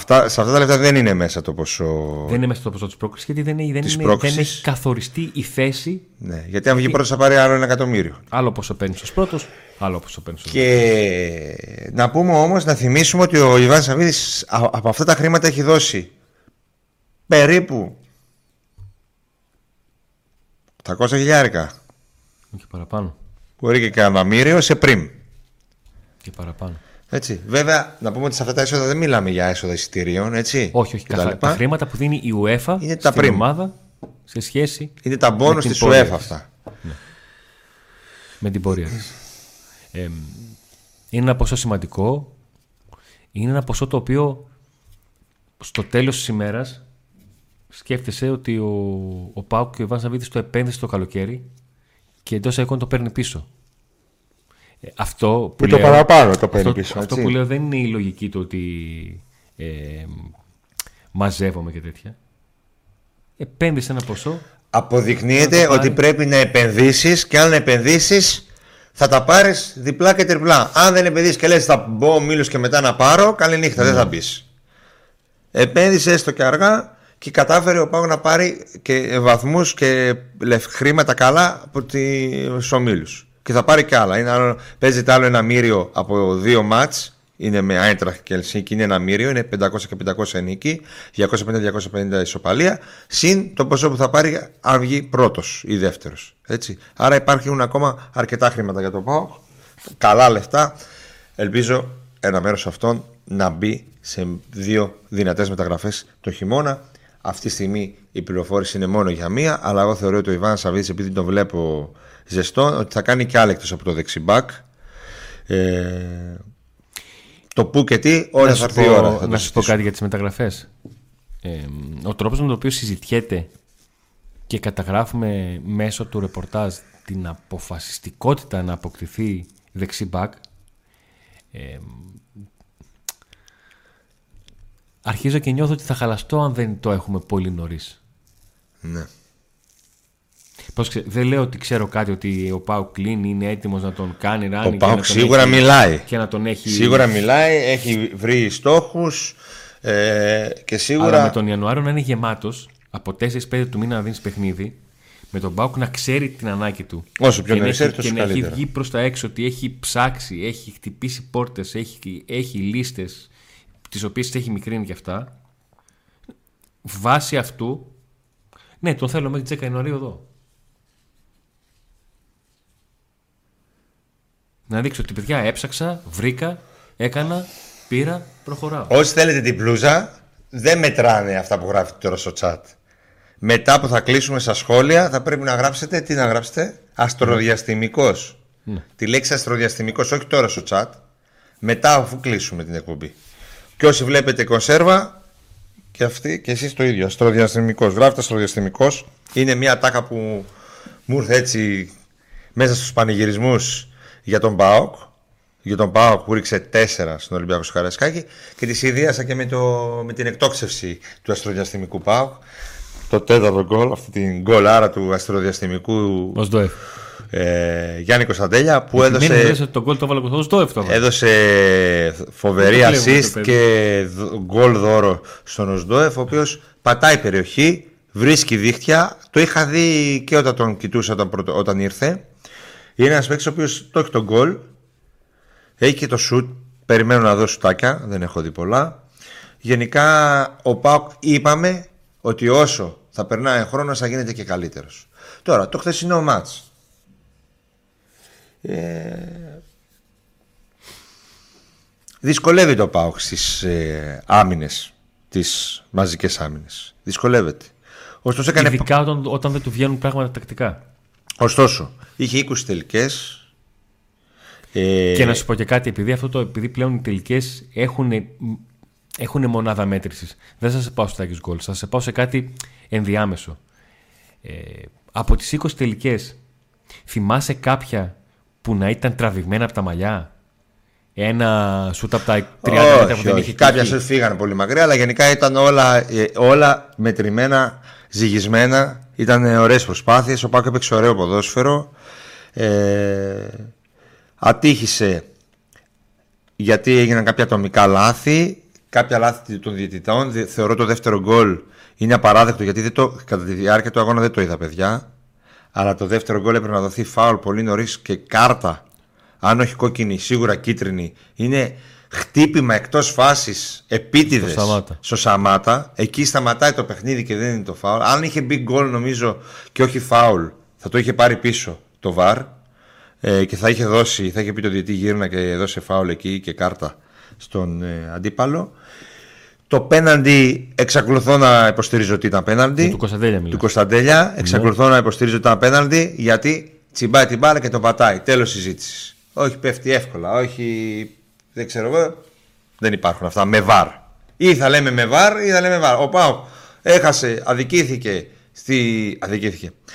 Σε αυτά τα λεφτά δεν είναι μέσα το ποσό. Δεν είναι μέσα το ποσό της πρόκρισης, γιατί δεν έχει καθοριστεί η θέση. Ναι, γιατί αν βγει πρώτος θα πάρει άλλο 1 εκατομμύριο. Άλλο ποσό παίρνει στους πρώτους, άλλο ποσό παίρνει στους δεύτερους. Να πούμε όμως, να θυμίσουμε ότι ο Ιβάν Σαββίδης από αυτά τα χρήματα έχει δώσει περίπου 800.000. Και παραπάνω. Μπορεί και εκατομμύριο σε πριμ. Και παραπάνω. Έτσι. Βέβαια, να πούμε ότι σε αυτά τα έσοδα δεν μιλάμε για έσοδα εισιτηρίων, έτσι. Όχι, καθαρά. Τα χρήματα που δίνει η UEFA είναι στην ομάδα σε σχέση. Είναι τα μπόνους της UEFA αυτά. Ναι. Με την πορεία της. Είναι ένα ποσό σημαντικό. Είναι ένα ποσό το οποίο στο τέλος της ημέρας σκέφτεσαι ότι ο ΠΑΟΚ και ο Ιβάν Σαββίδης το επένδυσε το καλοκαίρι και εντός εικόνων το παίρνει πίσω. Αυτό που λέω, το παραπάνω το παίρνει πίσω. Αυτό που λέω δεν είναι η λογική του ότι μαζεύομαι και τέτοια. Επένδυσε ένα ποσό. Αποδεικνύεται ότι πρέπει να επενδύσεις, και αν επενδύσεις θα τα πάρεις διπλά και τριπλά. Αν δεν επενδύσεις και λες θα μπω μήλους και μετά να πάρω, καληνύχτα, δεν θα μπεις. Επένδυσε έστω και αργά και κατάφερε ο ΠΑΟΚ να πάρει και βαθμούς και χρήματα καλά από τους ομίλους. Και θα πάρει κι άλλα. Παίζεται άλλο 1 εκατομμύριο από 2 μάτς. Είναι με Άιντραχτ και Ελσίνκι. Είναι 1 εκατομμύριο. Είναι 500 και 500 νίκη. 250-250 ισοπαλία. Συν το ποσό που θα πάρει αν βγει πρώτος ή δεύτερος. Έτσι. Άρα υπάρχουν ακόμα αρκετά χρήματα για το ΠΑΟΚ. Καλά λεφτά. Ελπίζω ένα μέρος αυτών να μπει σε 2 δυνατές μεταγραφές το χειμώνα. Αυτή τη στιγμή η πληροφόρηση είναι μόνο για 1, αλλά εγώ θεωρώ ότι ο Ιβάν Σαββίδης, επειδή τον βλέπω ζεστό, ότι θα κάνει και άλλεκτος από το δεξιμπακ. Το που και τι, όλα θα έρθει η ώρα. Να σας πω κάτι για τις μεταγραφές. Ο τρόπος με τον οποίο συζητιέται και καταγράφουμε μέσω του ρεπορτάζ την αποφασιστικότητα να αποκτηθεί δεξιμπακ, αρχίζω και νιώθω ότι θα χαλαστώ αν δεν το έχουμε πολύ νωρίς. Ναι. Δεν λέω ότι ξέρω κάτι, ότι ο ΠΑΟΚ κλείνει, είναι έτοιμος να τον κάνει ράνι. Ο ΠΑΟΚ σίγουρα μιλάει. Και να τον έχει... Σίγουρα μιλάει, έχει βρει στόχους και σίγουρα... Αλλά με τον Ιανουάριο να είναι γεμάτος, από 4-5 του μήνα να δίνεις παιχνίδι, με τον ΠΑΟΚ να ξέρει την ανάγκη του. Όσο πιο νωρίς ξέρει, τόσο καλύτερα. Και να έχει βγει προς τα έξω, ότι έχει ψάξει, έχει χτυπήσει πόρτες, έχει λίστες, τις οποίες τις έχει μικρύνει και αυτά. βάσει αυτού, ναι, τον θέλω μέχρι τις 10 Ιανουαρίου εδώ. Να δείξω ότι παιδιά έψαξα, βρήκα, έκανα, πήρα, προχωράω. Όσοι θέλετε την μπλούζα, δεν μετράνε αυτά που γράφετε τώρα στο chat. Μετά που θα κλείσουμε στα σχόλια, θα πρέπει να γράψετε, τι να γράψετε, αστροδιαστημικός. Ναι. Τη λέξη αστροδιαστημικός, όχι τώρα στο chat. Μετά, αφού κλείσουμε την εκπομπή. Και όσοι βλέπετε κονσέρβα, και αυτοί και εσείς το ίδιο. Αστροδιαστημικός. Γράφετε αστροδιαστημικός. Είναι μια τάκα που μου ήρθε έτσι μέσα στους πανηγυρισμούς για τον ΠΑΟΚ. Για τον ΠΑΟΚ που ρίξε 4 στον Ολυμπιακό στο Καραϊσκάκη. Και τη ιδίασα και με την εκτόξευση του αστροδιαστημικού ΠΑΟΚ. Το τέταρτο γκολ, αυτή την γκολάρα του αστροδιαστημικού Οζντόεφ. Γιάννη Κωνσταντέλια που έδωσε το γκολ, το βάλε ο Οζντόεφ, έδωσε φοβερή assist και γκολ δώρο στον Οζντόεφ, ο οποίος πατάει περιοχή, βρίσκει δίχτυα. Το είχα δει και όταν τον κοιτούσα όταν ήρθε. Είναι ένας παίκτης ο οποίος το έχει τον γκολ, έχει και το σουτ. Περιμένω να δω σουτάκια, δεν έχω δει πολλά. Γενικά ο ΠΑΟΚ είπαμε ότι όσο θα περνάει ο χρόνος θα γίνεται και καλύτερος. Τώρα το χθεσινό μάτς, δυσκολεύεται ο ΠΑΟΚ στις άμυνες, τις μαζικές άμυνες. Δυσκολεύεται. Ωστόσο, έκανε... Ειδικά όταν δεν του βγαίνουν πράγματα τακτικά. Ωστόσο, είχε 20 τελικές. Και να σου πω και κάτι, επειδή πλέον οι τελικές έχουν μονάδα μέτρησης. Δεν θα σε πάω στα Άγιους γκολ, θα σε πάω σε κάτι ενδιάμεσο. Από τις 20 τελικές, θυμάσαι κάποια που να ήταν τραβηγμένα από τα μαλλιά? Ένα σούτ από τα 30 μέτρα που δεν είχε. Κάποια σούτ φύγανε πολύ μακριά, αλλά γενικά ήταν όλα μετρημένα, ζυγισμένα. Ήταν ωραίες προσπάθειες. Ο ΠΑΟΚ έπαιξε ωραίο ποδόσφαιρο. Ατύχησε γιατί έγιναν κάποια ατομικά λάθη, κάποια λάθη των διαιτητών. Θεωρώ το δεύτερο γκολ είναι απαράδεκτο, γιατί κατά τη διάρκεια του αγώνα δεν το είδα, παιδιά. Αλλά το δεύτερο γκολ έπρεπε να δοθεί φάουλ πολύ νωρίς και κάρτα. Αν όχι κόκκινη, σίγουρα κίτρινη. Είναι χτύπημα εκτός φάσης επίτηδες στο Σαμάτα. Εκεί σταματάει το παιχνίδι και δεν είναι το φάουλ. Αν είχε μπει γκολ, νομίζω, και όχι φάουλ, θα το είχε πάρει πίσω το VAR και θα είχε πει το διαιτητή γύρνα και δώσε φάουλ εκεί και κάρτα στον αντίπαλο. Το πέναντι, εξακολουθώ να υποστηρίζω ότι ήταν πέναντι. Του Κωνσταντέλια, εξακολουθώ να υποστηρίζω ότι ήταν πέναντι, γιατί τσιμπάει την μπάλα και τον πατάει. Τέλος συζήτησης. Όχι, πέφτει εύκολα. Όχι, δεν ξέρω εγώ. Δεν υπάρχουν αυτά. Με βαρ. Ή θα λέμε με βαρ ή θα λέμε βαρ. Ο ΠΑΟΚ έχασε, αδικήθηκε.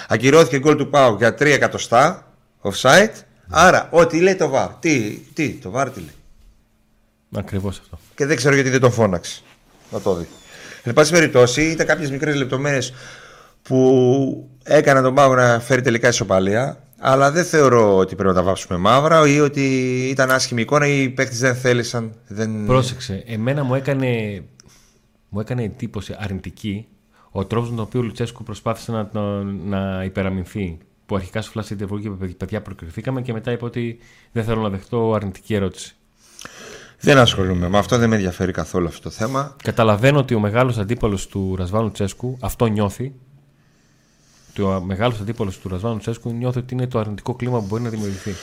Ακυρώθηκε γκολ του ΠΑΟΚ για 3 εκατοστά offside. Άρα, ό,τι λέει το βαρ. Τι το βαρ τι λέει. Ακριβώς αυτό. Και δεν ξέρω γιατί δεν τον φώναξε. Να το δει. Εν πάση περιπτώσει, ήταν κάποιες μικρές λεπτομέρειες που έκαναν τον ΠΑΟΚ να φέρει τελικά ισοπαλία, αλλά δεν θεωρώ ότι πρέπει να τα βάψουμε μαύρα ή ότι ήταν άσχημη εικόνα ή οι παίκτες δεν θέλησαν. Πρόσεξε. Εμένα μου έκανε εντύπωση αρνητική ο τρόπος με τον οποίο ο Λουτσέσκου προσπάθησε να υπεραμεινθεί. Που αρχικά σου φλάσσε την ευρωγή και παιδιά προκριθήκαμε, και μετά είπε ότι δεν θέλω να δεχτώ αρνητική ερώτηση. Δεν ασχολούμαι με αυτό, δεν με ενδιαφέρει καθόλου αυτό το θέμα. Καταλαβαίνω ότι ο μεγάλος αντίπαλος του Ράζvan Λουτσέσκου αυτό νιώθει. Ο μεγάλος αντίπαλος του Ράζvan Λουτσέσκου νιώθει ότι είναι το αρνητικό κλίμα που μπορεί να δημιουργηθεί.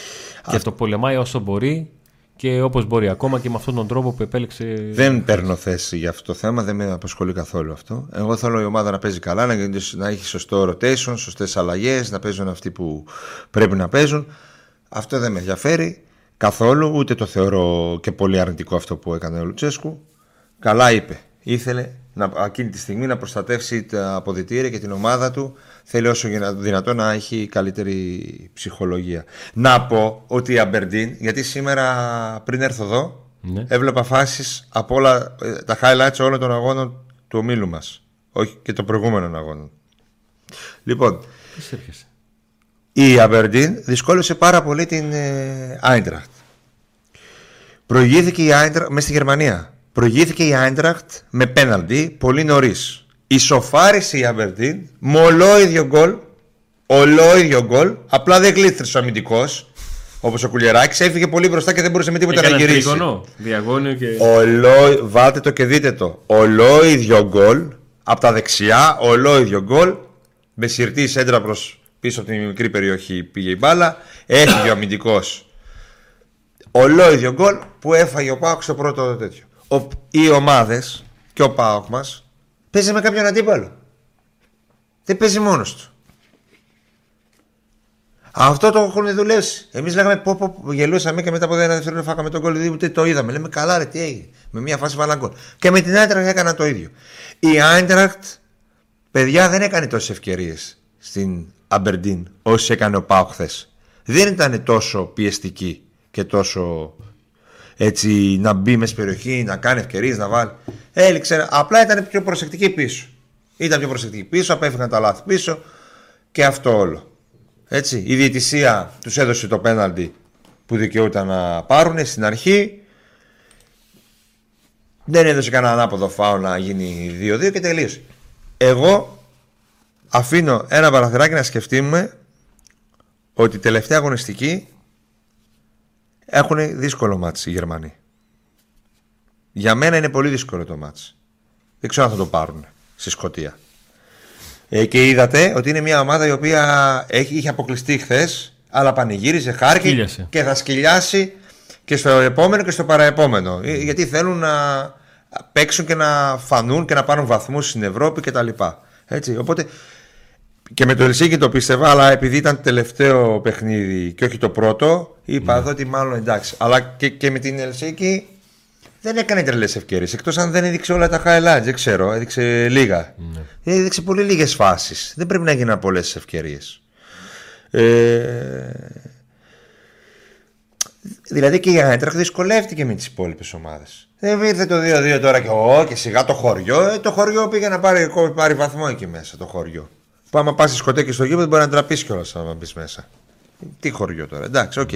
Και το πολεμάει όσο μπορεί και όπως μπορεί, ακόμα και με αυτόν τον τρόπο που επέλεξε. Δεν παίρνω θέση για αυτό το θέμα, δεν με απασχολεί καθόλου αυτό. Εγώ θέλω η ομάδα να παίζει καλά, να έχει σωστό rotation, σωστές αλλαγές, να παίζουν αυτοί που πρέπει να παίζουν. Αυτό δεν με ενδιαφέρει καθόλου, ούτε το θεωρώ και πολύ αρνητικό αυτό που έκανε ο Λουτσέσκου. Καλά είπε. Ήθελε εκείνη τη στιγμή να προστατεύσει τα αποδυτήρια και την ομάδα του. Θέλει όσο δυνατόν να έχει καλύτερη ψυχολογία. Να πω ότι η Αμπερντίν, γιατί σήμερα πριν έρθω εδώ, ναι, έβλεπα φάσεις από όλα τα highlights όλων των αγώνων του ομίλου μας. Όχι και των προηγούμενων αγώνων. Λοιπόν, η Αμπερντίν δυσκόλεσε πάρα πολύ την Άιντραχτ. Προηγήθηκε η Άιντραχτ μέσα στη Γερμανία. Προηγήθηκε η Άιντραχτ με πέναλτι πολύ νωρίς. Ισοφάρισε η Αμπερντίν με ολόιδιο γκολ. Απλά δεν γλίστρισε ο αμυντικός, όπως ο Κουλιεράκης. Έφυγε πολύ μπροστά και δεν μπορούσε με τίποτα να γυρίσει. Έκανε τρίγωνο, διαγώνιο και... Βάλτε το και δείτε το. Ολόιδιο γκολ από τα δεξιά, ολόιδιο γκολ. Με συρτή σέντρα προς πίσω από την μικρή περιοχή πήγε η μπάλα. Έφυγε ο αμυντικός. Ολόιδιο γκολ που έφαγε ο ΠΑΟΚ στο πρώτο τέτοιο. Οι ομάδες και ο ΠΑΟΚ μας παίζει με κάποιον αντίπαλο. Δεν παίζει μόνος του. Αυτό το έχουν δουλέψει. Εμείς λέγαμε πω γελούσαμε και μετά από ένα δεύτερο φάκαμε τον γκολ. Ούτε το είδαμε. Λέμε καλά ρε τι έγινε. Με μια φάση βάλαν γκολ. Και με την Άιντραχτ έκανα το ίδιο. Η Άιντραχτ, παιδιά, δεν έκανε τόσες ευκαιρίες στην Αμπερντίν όσες έκανε ο ΠΑΟΚ χθες. Δεν ήταν τόσο πιεστική και τόσο έτσι να μπει μες περιοχή, να κάνει ευκαιρίες, να βάλει. Έληξε. Απλά ήταν πιο προσεκτική πίσω. Ήταν πιο προσεκτική πίσω, απέφυγαν τα λάθη πίσω και αυτό όλο. Έτσι. Η διαιτησία τους έδωσε το πέναλτι που δικαιούταν να πάρουν στην αρχή. Δεν έδωσε κανένα ανάποδο φάουλ να γίνει 2-2 και τελείωσε. Εγώ αφήνω ένα παραθυράκι να σκεφτούμε ότι τελευταία αγωνιστική έχουν δύσκολο μάτς οι Γερμανοί. Για μένα είναι πολύ δύσκολο το μάτς. Δεν ξέρω αν θα το πάρουν στη Σκωτία. Και είδατε ότι είναι μια ομάδα η οποία είχε αποκλειστεί χθες, αλλά πανηγύριζε, χάρηκε και θα σκυλιάσει και στο επόμενο και στο παραεπόμενο. Γιατί θέλουν να παίξουν και να φανούν και να πάρουν βαθμούς στην Ευρώπη κτλ. Έτσι, οπότε και με το Ελσίνκι το πίστευα, αλλά επειδή ήταν το τελευταίο παιχνίδι και όχι το πρώτο, είπα εδώ ότι μάλλον εντάξει. Αλλά και με την Ελσίνκι δεν έκανε τρελές ευκαιρίες. Εκτός αν δεν έδειξε όλα τα highlights, δεν ξέρω, έδειξε λίγα. Έδειξε πολύ λίγες φάσεις. Δεν πρέπει να έγιναν πολλές ευκαιρίες. Δηλαδή και η Άιντραχτ δυσκολεύτηκε με τις υπόλοιπες ομάδες. Δεν ήρθε το 2-2 τώρα και σιγά το χωριό. Το χωριό πήγε να πάρει βαθμό εκεί μέσα. Το χωριό. Πάμε να πα στη σκοτέκι στο γήπεδο, μπορεί να τραπεί κιόλα να μπει μέσα. Τι χωριό τώρα. Εντάξει, οκ,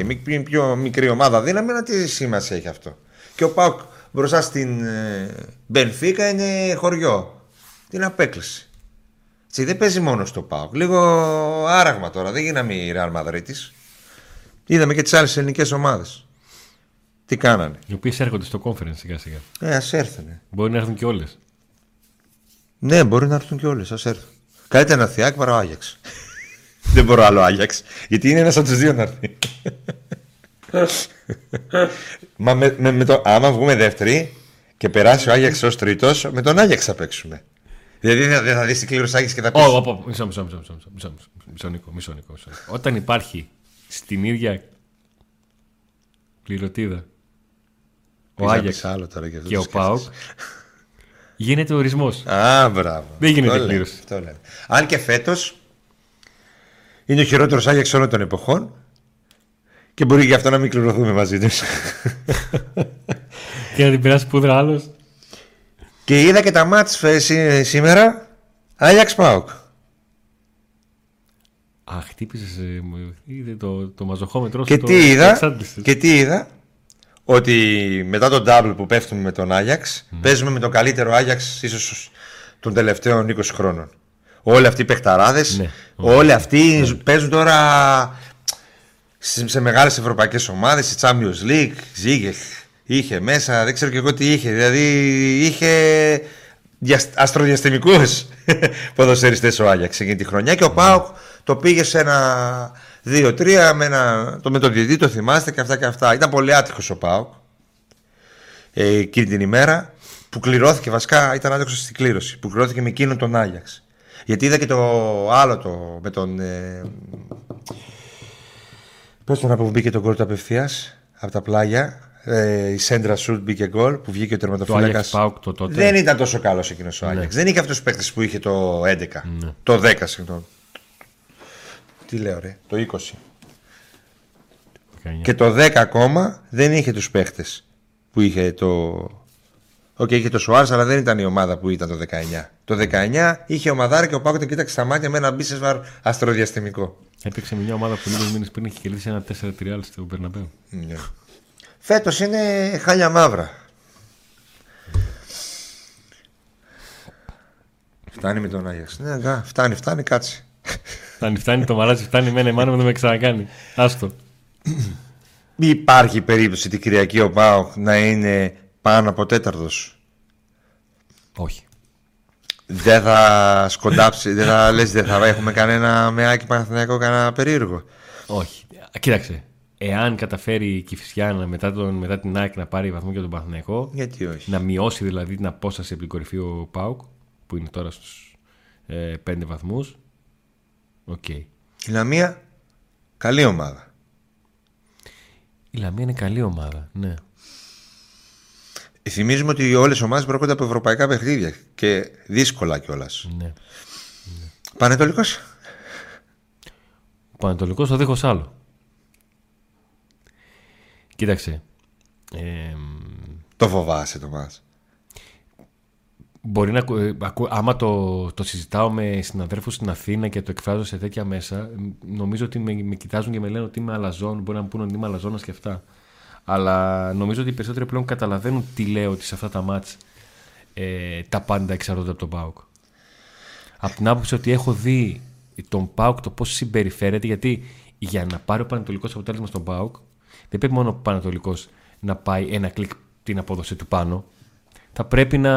πιο μικρή ομάδα δύναμη, αλλά τι σημασία έχει αυτό. Και ο ΠΑΟΚ μπροστά στην Μπενφίκα είναι χωριό. Την απέκλεισε. Δεν παίζει μόνο στο ΠΑΟΚ. Λίγο άραγμα τώρα. Δεν γίναμε η Ρεάλ Μαδρίτης. Είδαμε και τις άλλες ελληνικές ομάδες. Τι κάνανε. Οι οποίες έρχονται στο conference σιγά σιγά. Ας έρθουνε. Μπορεί να έρθουν και όλες. Ναι, μπορεί να έρθουν και όλες. Ας έρθουν. Καλύτερα να έρθει παρά ο Άγιαξ. Δεν μπορώ άλλο Άγιαξ. Γιατί είναι ένας από τους δύο να έρθει. Μα άμα βγούμε δεύτεροι και περάσει ο Άγιαξ ως τρίτος, με τον Άγιαξ θα παίξουμε. Δηλαδή δεν θα δεις την κλήρωση Άγιαξ και θα πεις. Μισό. Όταν υπάρχει στην ίδια κληροτίδα ο Άγιαξ και ο ΠΑΟΚ, γίνεται ορισμός. Μπράβο. Δεν γίνεται κλήρωση. Αν και φέτος είναι ο χειρότερος Άγιαξ όλων των εποχών. Και μπορεί γι' αυτό να μην κληρωθούμε μαζί τους. Και να την περάσει πούδρα άλλος. Και είδα και τα μάτς σήμερα. Άγιαξ ΠΑΟΚ. Χτύπησες. Είδε το μαζοχόμετρο. Και τι είδα. Ότι μετά τον double που πέφτουμε με τον Άγιαξ, παίζουμε με τον καλύτερο Άγιαξ ίσως των τελευταίων 20 χρόνων. Όλοι αυτοί οι παιχταράδες, ναι, όλοι αυτοί παίζουν τώρα σε μεγάλες ευρωπαϊκές ομάδες, στη Champions League. Ζήγεχ είχε μέσα, δεν ξέρω και εγώ τι είχε. Δηλαδή είχε αστροδιαστημικούς ποδοσφαιριστές ο Άγιαξ εκείνη τη χρονιά. Και ο ΠΑΟΚ το πήγε σε ένα 2-3 με τον διαιτητή, το θυμάστε και αυτά και αυτά. Ήταν πολύ άτυχος ο ΠΑΟΚ εκείνη την ημέρα που κληρώθηκε. Βασικά ήταν άτυχος στην κλήρωση που κληρώθηκε με εκείνον τον Άγιαξ. Γιατί είδα και το άλλο με τον... Πώς να πω που μπήκε το γκολ του απευθείας από τα πλάγια. Η σέντρα σουτ μπήκε γκολ που βγήκε ο τερματοφύλακας. Δεν ήταν τόσο καλός εκείνος ο Άγιαξ. Ναι. Δεν είχε αυτός τους παίκτες που είχε το 11. Ναι. Το 10, συγγνώμη. Τι λέω, ρε. Το 20. 19. Και το 10 ακόμα δεν είχε τους παίκτες που είχε το. Είχε το Σουάρς, αλλά δεν ήταν η ομάδα που ήταν το 19. Το 19 είχε ομαδάρα και ο Πάκο τον κοίταξε στα μάτια με ένα μπίσεσβαρ αστροδιαστημικό. Έπαιξε μια ομάδα που λίγους μήνες πριν είχε κερδίσει ένα 4-3 στο Μπερναμπέου. Ναι. Φέτος είναι χάλια μαύρα. Φτάνει με τον Άγιαξ. Ναι, φτάνει, κάτσε. Φτάνει το μαράζι, φτάνει με εμένα, δεν με ξανακάνει. Άστο. Υπάρχει περίπτωση την Κυριακή ο Πάοκ να είναι πάνω από τέταρτος? Όχι. Δεν θα σκοντάψει, δεν θα λες, δεν θα έχουμε κανένα με Άκη Παναθηναϊκό, κανένα περίεργο. Όχι. Κοίταξε. Εάν καταφέρει η Κηφισιάνα μετά την ΑΕΚ να πάρει βαθμό για τον Παναθηναϊκό, γιατί όχι. Να μειώσει δηλαδή την απόσταση από την κορυφή ο ΠΑΟΚ, που είναι τώρα στους 5 βαθμούς. Οκ. Okay. Η Λαμία, καλή ομάδα. Η Λαμία είναι καλή ομάδα, ναι. Θυμίζουμε ότι όλες οι ομάδες προέρχονται από ευρωπαϊκά παιχνίδια και δύσκολα κιόλας. Ναι. Πανετολικός. Πανετολικός το δίχως άλλο. Κοίταξε. Το φοβάσαι το μας. Μπορεί να άμα το συζητάω με συναδέλφους στην Αθήνα και το εκφράζω σε τέτοια μέσα, νομίζω ότι με κοιτάζουν και με λένε ότι είμαι αλαζόν. Μπορεί να μου πούνε ότι είμαι αλαζόνας και αυτά. Αλλά νομίζω ότι οι περισσότεροι πλέον καταλαβαίνουν τι λέω, ότι σε αυτά τα μάτς τα πάντα εξαρτώνται από τον ΠΑΟΚ. Από την άποψη ότι έχω δει τον ΠΑΟΚ το πώς συμπεριφέρεται, γιατί για να πάρει ο Πανατολικός αποτέλεσμα στον ΠΑΟΚ, δεν πρέπει μόνο ο Πανατολικός να πάει ένα κλικ την απόδοση του πάνω. Θα πρέπει να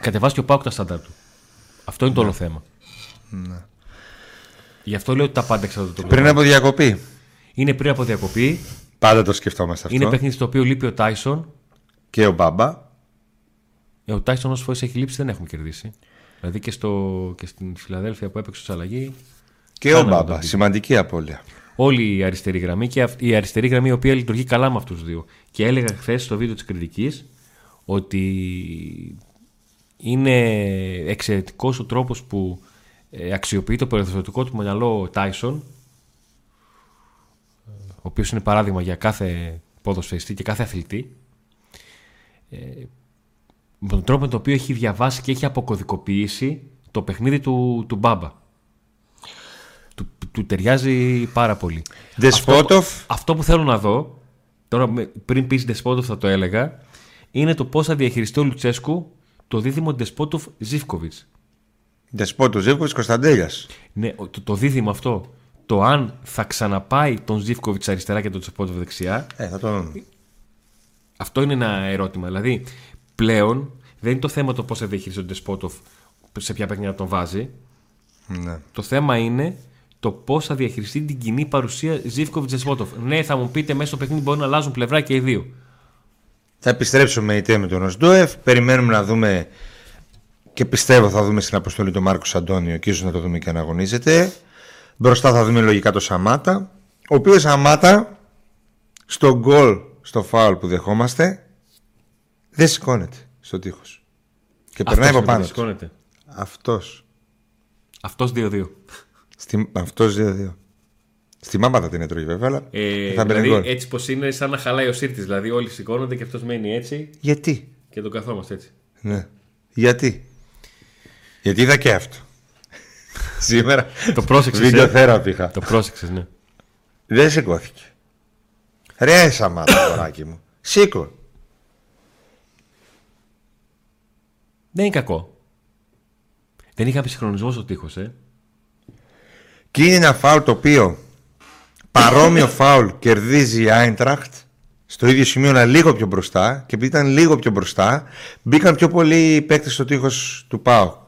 κατεβάσει και ο ΠΑΟΚ τα στάνταρ του. Αυτό είναι το όλο θέμα. Ναι. Γι' αυτό λέω ότι τα πάντα εξαρτώνται. Πριν από διακοπή. Είναι πριν από διακοπή. Πάντα το σκεφτόμαστε αυτό. Είναι παιχνίδι στο οποίο λείπει ο Τάισον. Και ο Μπάμπα. Ο Τάισον όσες φορές έχει λείψει δεν έχουμε κερδίσει. Δηλαδή και στην Φιλαδέλφια που έπαιξε ως αλλαγή. Και ο Μπάμπα. Σημαντική απώλεια. Όλη η αριστερή γραμμή και η αριστερή γραμμή η οποία λειτουργεί καλά με αυτούς τους δύο. Και έλεγα χθες στο βίντεο της κριτικής ότι είναι εξαιρετικός ο τρόπος που αξιοποιεί το περιθωριοτικό του μυαλό Τάισον, ο οποίος είναι παράδειγμα για κάθε ποδοσφαιριστή και κάθε αθλητή, με τον τρόπο με τον οποίο έχει διαβάσει και έχει αποκωδικοποιήσει το παιχνίδι του Μπάμπα. Του ταιριάζει πάρα πολύ. Ντεσπότοφ. Αυτό που θέλω να δω, τώρα πριν πεις Ντεσπότοφ θα το έλεγα, είναι το πώς θα διαχειριστεί ο Λουτσέσκου το δίδυμο Ντεσπότοφ Ζίβκοβιτς. Ντεσπότοφ Ζίβκοβιτς Κωνσταντέλιας. Ναι, το δίδυμο αυτό. Το αν θα ξαναπάει τον Ζίβκοβιτς αριστερά και τον Τσεπότοφ δεξιά. Αυτό είναι ένα ερώτημα. Δηλαδή, πλέον δεν είναι το θέμα το πώς θα διαχειριστεί τον Τσεπότοφ, σε ποια παιχνίδια τον βάζει. Ναι. Το θέμα είναι το πώς θα διαχειριστεί την κοινή παρουσία Ζίβκοβιτς-Τσεπότοφ. Ναι, θα μου πείτε μέσα στο παιχνίδι μπορεί να αλλάζουν πλευρά και οι δύο. Θα επιστρέψουμε είτε με τον Οζντόεφ. Περιμένουμε να δούμε και πιστεύω θα δούμε στην αποστολή τον Μάρκο Αντώνιο και ίσως να το δούμε και να αγωνίζεται. Μπροστά θα δούμε λογικά το Σαμάτα, ο οποίος Σαμάτα στο γκολ, στο φάουλ που δεχόμαστε, δεν σηκώνεται στο τείχος. Και περνάει από πάνω. Αυτός 2-2. Αυτός 2-2. Στη μάμπα θα την έτρωγε βέβαια, αλλά θα μπαίνει γκολ. Έτσι πως είναι, σαν να χαλάει ο Σύρτης. Δηλαδή όλοι σηκώνονται και αυτός μένει έτσι. Γιατί? Και τον καθόμαστε έτσι. Ναι. Γιατί είδα και αυτό. Σήμερα το πρόσεξες. Βιντεοθέραπη είχα. Το πρόσεξες, ναι. Δεν σηκώθηκε. Ρε Σαμάτα, κοράκι μου. Σήκω. Δεν είναι κακό. Δεν είχα συγχρονισμό στο τείχος, Και είναι ένα φάουλ το οποίο παρόμοιο φάουλ κερδίζει η Άιντραχτ στο ίδιο σημείο, αλλά λίγο πιο μπροστά. Και επειδή ήταν λίγο πιο μπροστά, μπήκαν πιο πολλοί παίκτες στο τείχος του ΠΑΟΚ.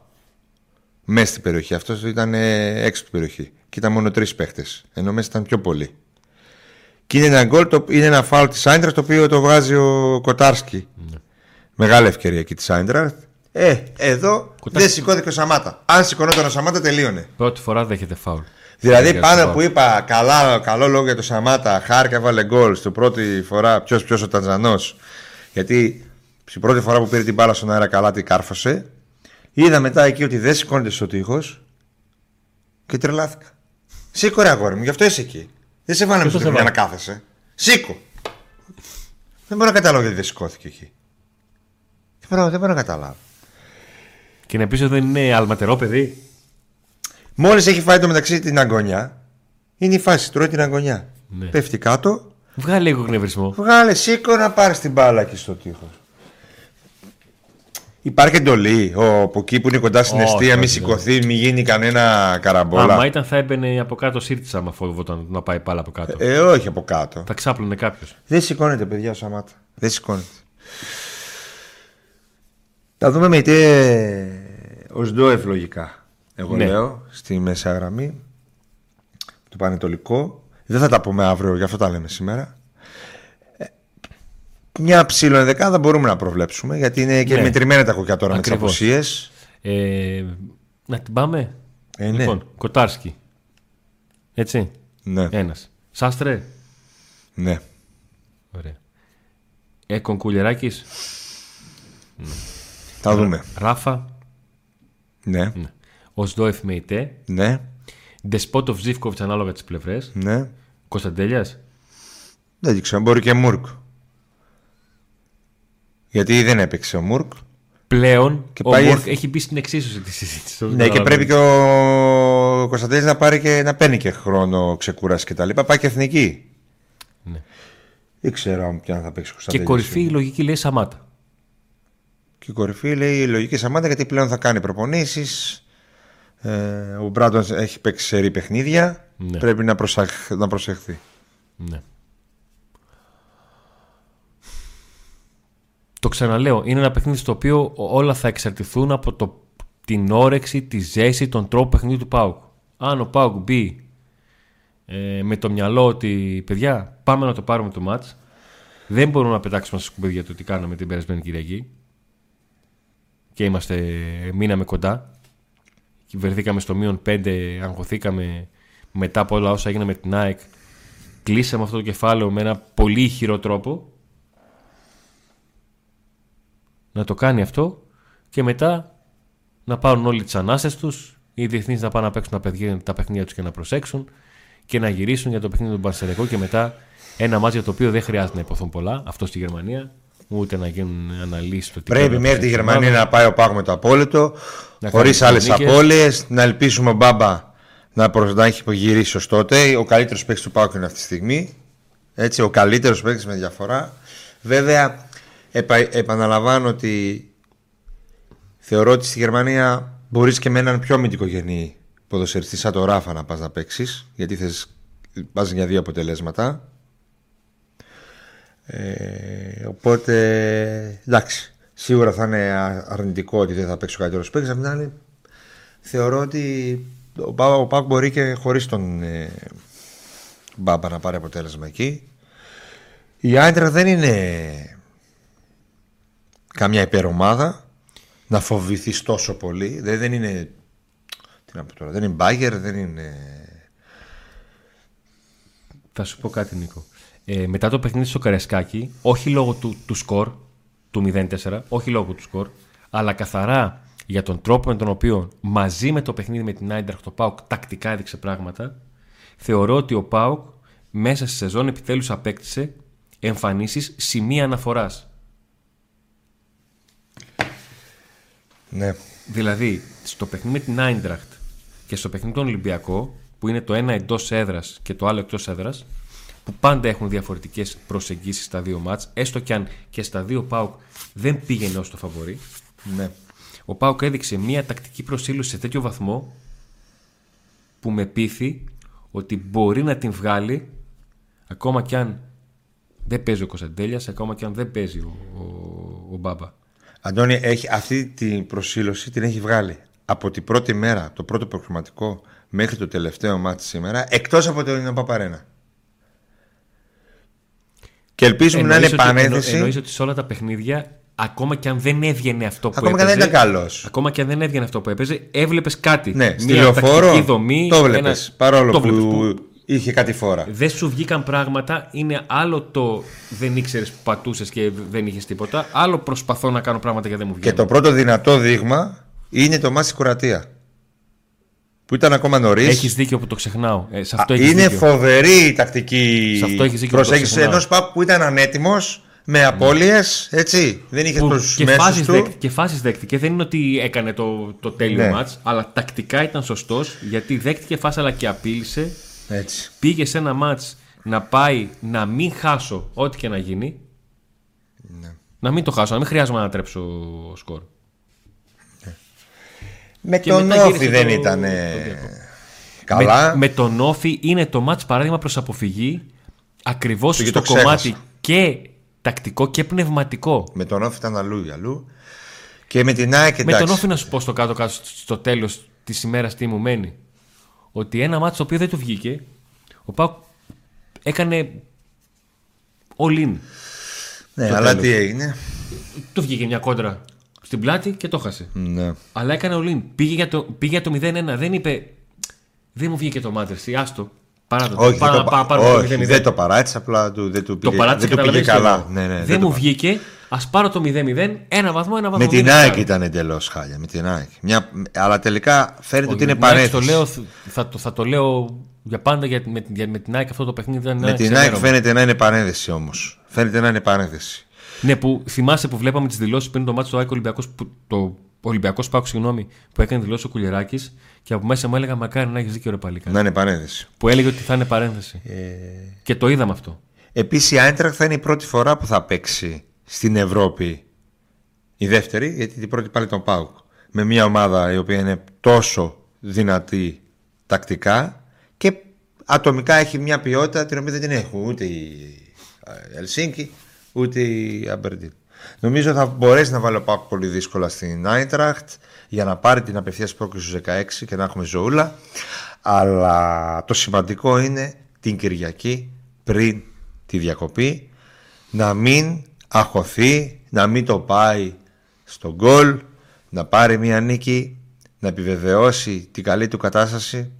Μέσα στην περιοχή. Αυτό ήταν έξω από την περιοχή. Και ήταν μόνο 3 παίχτες. Ενώ μέσα ήταν πιο πολύ. Και είναι ένα γκολ, είναι ένα φάουλ της Άιντραχτ το οποίο το βγάζει ο Κοτάρσκι. Ναι. Μεγάλη ευκαιρία εκεί της Άιντραχτ. Εδώ δεν σηκώθηκε ο Σαμάτα. Αν σηκωνόταν ο Σαμάτα, τελείωνε. Πρώτη φορά δέχεται φάουλ. Δηλαδή πάνω που είπα καλό λόγο για το Σαμάτα, χάρηκα, βάλε γκολ. Στην πρώτη φορά, ποιος ο Τανζανός. Γιατί στην πρώτη φορά που πήρε την μπάλα στον αέρα, καλά την κάρφωσε. Είδα μετά εκεί ότι δεν σηκώνεται στο τείχος και τρελάθηκα. Σήκω ρε αγόρι μου, γι' αυτό είσαι εκεί. Δεν σε βάλαμε στο τείχος για να κάθεσαι. Σήκω. Δεν μπορώ να καταλάβω γιατί δεν σηκώθηκε εκεί. Δεν μπορώ να καταλάβω. Και να πεις ότι δεν είναι αλματερό παιδί. Μόλις έχει φάει το μεταξύ την αγκονιά, είναι η φάση, τρώει την αγκονιά. Ναι. Πέφτει κάτω. Βγάλε λίγο κνευρισμό. Βγάλε, σήκω να πάρεις την μπάλα εκεί στο τείχος. Υπάρχει εντολή από εκεί που είναι κοντά στην εστία, μη σηκωθεί, μη γίνει κανένα καραμπόλα. Άμα ήταν θα έμπαινε από κάτω Σύρτης, άμα φοβόταν να πάει πάλι από κάτω. Όχι από κάτω. Θα ξάπλωνε κάποιος. Δεν σηκώνεται παιδιά ο Σαμάτα. Δεν σηκώνεται. Θα δούμε με τε Οζντόεφ λογικά. Εγώ ναι. Λέω στη μέσα γραμμή του Πανετολικό. Δεν θα τα πούμε αύριο, γι' αυτό τα λέμε σήμερα. Μια ψήλο ενδεκάδα μπορούμε να προβλέψουμε, γιατί είναι και ναι. Μετρημένα τα κουκιά τώρα. Ακριβώς. Με τις απουσίες. Να την πάμε. Ναι. Λοιπόν, Κοτάρσκι. Έτσι. Ναι. Ένας. Σάστρε. Ναι. Ωραία. Έκον Κουλιεράκης. Ναι. Θα δούμε. Ράφα. Ναι. Ναι. Οζντόεφ με ητέ. Ναι. Ντεσπότοφ Ζίφκοβιτς ανάλογα τις πλευρές. Ναι. Κωνσταντέλιας. Δεν ξέρω, μπορεί και Μουρκ. Γιατί δεν έπαιξε ο Μουρκ. Πλέον και ο Μουρκ έχει μπει στην εξίσωση τη συζήτηση. Ναι, και πρέπει και ο Κωνσταντέλιας να πάρει και να παίρνει και χρόνο ξεκούραση κτλ. Πάει και εθνική. Ναι. Δεν ξέρω αν θα παίξει ο Κωνσταντέλιας. Και κορυφή η λογική λέει Σαμάτα. Και κορυφή λέει η λογική Σαμάτα, γιατί πλέον θα κάνει προπονήσεις. Ο Μπράντον έχει παίξει σερή παιχνίδια. Ναι. Πρέπει να προσεχθεί. Ναι. Το ξαναλέω, είναι ένα παιχνίδι στο οποίο όλα θα εξαρτηθούν από την όρεξη, τη ζέση, τον τρόπο παιχνιδιού του ΠΑΟΚ. Αν ο ΠΑΟΚ μπει με το μυαλό ότι παιδιά, πάμε να το πάρουμε το μάτς, δεν μπορούμε να πετάξουμε στα σκουπίδια το τι κάναμε την περασμένη Κυριακή και μείναμε κοντά. Κυβερθήκαμε στο μείον 5, αγχωθήκαμε μετά από όλα όσα έγιναν με την ΑΕΚ. Κλείσαμε αυτό το κεφάλαιο με ένα πολύ ηχηρό τρόπο. Να το κάνει αυτό και μετά να πάρουν όλοι τις ανάσες τους, οι διεθνείς να πάνε να παίξουν τα παιχνίδια τους και να προσέξουν και να γυρίσουν για το παιχνίδι του Πανσεραϊκού και μετά ένα μάτς για το οποίο δεν χρειάζεται να υποθούν πολλά, αυτό στη Γερμανία, ούτε να γίνουν αναλύσεις. Πρέπει μέχρι τη Γερμανία να πάει ο ΠΑΟΚ με το απόλυτο, χωρίς άλλες απώλειες, να ελπίσουμε ο Μπάμπα να έχει γυρίσει ως τότε. Ο καλύτερος παίκτης του ΠΑΟΚ είναι αυτή τη στιγμή. Έτσι, ο καλύτερος παίκτης με διαφορά. Βέβαια. Επαναλαμβάνω ότι θεωρώ ότι στη Γερμανία μπορείς και με έναν πιο αμυντικογενή ποδοσφαιριστή σαν το Ράφα να πας να παίξεις, γιατί πας για δύο αποτελέσματα. Οπότε εντάξει, σίγουρα θα είναι αρνητικό ότι δεν θα παίξει ο καλύτερος παίκτης. Απ' την άλλη, θεωρώ ότι ο ΠΑΟΚ μπορεί και χωρίς τον Μπάμπα να πάρει αποτέλεσμα εκεί. Η Άιντραχτ δεν είναι καμιά υπερομάδα να φοβηθείς τόσο πολύ. Δεν είναι. Τι να πω τώρα, δεν είναι μπάγκερ, δεν είναι. Θα σου πω κάτι, Νίκο. Μετά το παιχνίδι στο Καραϊσκάκη, όχι λόγω του σκορ του 0-4, όχι λόγω του σκορ, αλλά καθαρά για τον τρόπο με τον οποίο μαζί με το παιχνίδι με την Άιντραχτ ο ΠΑΟΚ τακτικά έδειξε πράγματα, θεωρώ ότι ο ΠΑΟΚ μέσα στη σεζόν επιτέλους απέκτησε εμφανίσεις σημεία αναφοράς. Ναι. Δηλαδή, στο παιχνίδι με την Άιντραχτ και στο παιχνίδι τον Ολυμπιακό, που είναι το ένα εντός έδρας και το άλλο εκτός έδρας, που πάντα έχουν διαφορετικές προσεγγίσεις στα δύο μάτς, έστω και αν και στα δύο ΠΑΟΚ δεν πήγαινε ως το φαβορί. Ναι. Ο ΠΑΟΚ έδειξε μια τακτική προσήλωση σε τέτοιο βαθμό που με πείθει ότι μπορεί να την βγάλει ακόμα κι αν δεν παίζει ο Κωνσταντέλιας, ακόμα κι αν δεν παίζει ο Μπάμπα. Αντώνη, αυτή την προσήλωση την έχει βγάλει από την πρώτη μέρα, το πρώτο προκριματικό μέχρι το τελευταίο μάτι σήμερα, εκτός από το Παπαρένα. Και ελπίζουμε να είναι επανένθεση. Εννοείς ότι σε όλα τα παιχνίδια, ακόμα και αν δεν έβγαινε αυτό που έπαιζε. Ακόμα και αν δεν ήταν καλός. Ακόμα και αν δεν έβγαινε αυτό που έπαιζε, έβλεπες κάτι. Ναι, στη λεωφόρο το βλέπεις. Παρόλο που είχε κάτι φορά. Δεν σου βγήκαν πράγματα. Είναι άλλο το δεν ήξερες που πατούσες και δεν είχες τίποτα. Άλλο προσπαθώ να κάνω πράγματα και δεν μου βγαίνουν. Και το πρώτο δυνατό δείγμα είναι το μάτι Κουρατία. Που ήταν ακόμα νωρίς. Έχεις δίκιο που το ξεχνάω. Σε αυτό έχεις δίκιο. Φοβερή η τακτική προσέγγιση ενός ΠΑΟΚ που ήταν ανέτοιμος, με απώλειες. Έτσι. Δεν είχε τους μέσους του. Και φάσεις δέχτηκε. Δεν είναι ότι έκανε το τέλειο μάτς, αλλά τακτικά ήταν σωστός, γιατί δέχτηκε φάση αλλά και απείλησε. Έτσι. Πήγε σε ένα μάτς να πάει να μην χάσω ό,τι και να γίνει. Ναι. Να μην το χάσω, να μην χρειάζομαι να τρέψω σκορ. Ναι. Με και τον Όφι δεν ήταν καλά. Με τον Όφι είναι το μάτς παράδειγμα προς αποφυγή. Ακριβώς στο κομμάτι και τακτικό και πνευματικό. Με τον Όφι ήταν αλλού. Και με την ΑΕΚ, εντάξει. Με τον Όφη να σου πω στο κάτω-κάτω, στο τέλος της ημέρας, τι μου μένει. Ότι ένα μάτσο το οποίο δεν του βγήκε, ο ΠΑΟΚ έκανε all-in. Ναι, αλλά τέλος. Τι έγινε. Του βγήκε μια κόντρα στην πλάτη και το χάσε. Ναι. Αλλά έκανε all-in. Πήγε για το 0-1. Δεν είπε, δεν μου βγήκε το μάτρεση, άστο. Όχι, δεν το παράτησε, απλά δεν του πήγε καλά. Δεν μου βγήκε, ας πάρω το 0-0, ένα βαθμό, ένα βαθμό. Με την ΑΕΚ ήταν εντελώς χάλια. Αλλά τελικά φαίνεται ότι είναι παρέτηση. Θα το λέω για πάντα, γιατί με την ΑΕΚ αυτό το παιχνίδι ήταν. Με την ΑΕΚ φαίνεται να είναι παρένθεση όμως. Φαίνεται να είναι παρένθεση. Ναι, που θυμάσαι που βλέπαμε τις δηλώσεις πριν το μάτσο του ΑΕΚ Ολυμπιακός ΠΑΟΚ, συγγνώμη, που έκανε δηλώσει ο Κουλιεράκης και από μέσα μου έλεγα: μακάρι να έχεις δίκιο, ρε παλικάρι. Να είναι παρένθεση. Που έλεγε ότι θα είναι παρένθεση. Και το είδαμε αυτό. Επίσης η Άιντραχτ θα είναι η πρώτη φορά που θα παίξει στην Ευρώπη. Η δεύτερη, γιατί την πρώτη πάλι τον ΠΑΟΚ. Με μια ομάδα η οποία είναι τόσο δυνατή τακτικά και ατομικά έχει μια ποιότητα την οποία δεν την έχουν ούτε η Ελσίνκη ούτε η Αμπερντίν. Νομίζω θα μπορέσει να βάλει ο ΠΑΟΚ πολύ δύσκολα στην Άιντραχτ για να πάρει την απευθείας πρόκληση στους 16 και να έχουμε ζωούλα. Αλλά το σημαντικό είναι την Κυριακή πριν τη διακοπή να μην αχωθεί, να μην το πάει στο γκολ, να πάρει μια νίκη, να επιβεβαιώσει την καλή του κατάσταση,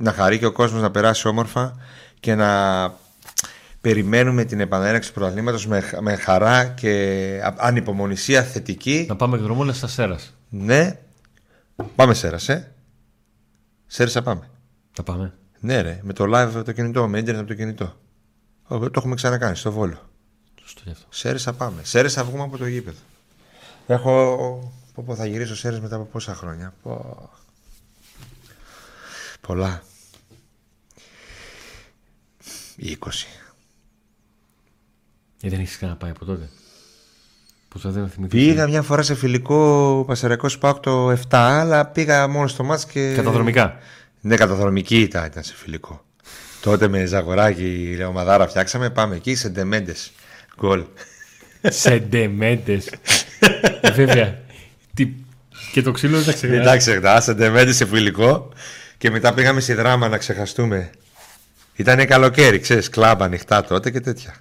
να χαρεί και ο κόσμος, να περάσει όμορφα και να περιμένουμε την επανέναρξη του πρωταθλήματος με χαρά και ανυπομονησία θετική. Να πάμε εκδρομούλες στα Σέρας. Ναι. Πάμε Σέρας, Σέρασα πάμε. Θα πάμε. Ναι ρε, με το live από το κινητό, με ίντερνετ από το κινητό. Το έχουμε ξανακάνει στο Βόλο. Σέρασα πάμε. Σέρασα βγούμε από το γήπεδο. Θα γυρίσω Σέρας μετά από πόσα χρόνια. Πολλά. 20. Δεν έχεις ξαναπάει από τότε. Πήγα μια φορά σε φιλικό Παναθηναϊκός ΠΑΟΚ το 7, αλλά πήγα μόνο στο μάτς και. Καταδρομικά. Ναι, καταδρομική ήταν σε φιλικό. Τότε με Ζαγοράκη, ομαδάρα φτιάξαμε. Πάμε εκεί σε ντεμέντες. Γκολ. Σε ντεμέντες. Βέβαια. Και το ξύλο δεν τα ξεχνά. Δεν τα ξεχνά. Σε ντεμέντες σε φιλικό. Και μετά πήγαμε στη Δράμα να ξεχαστούμε. Ήταν καλοκαίρι, ξέρεις, κλαμπ ανοιχτά τότε και τέτοια.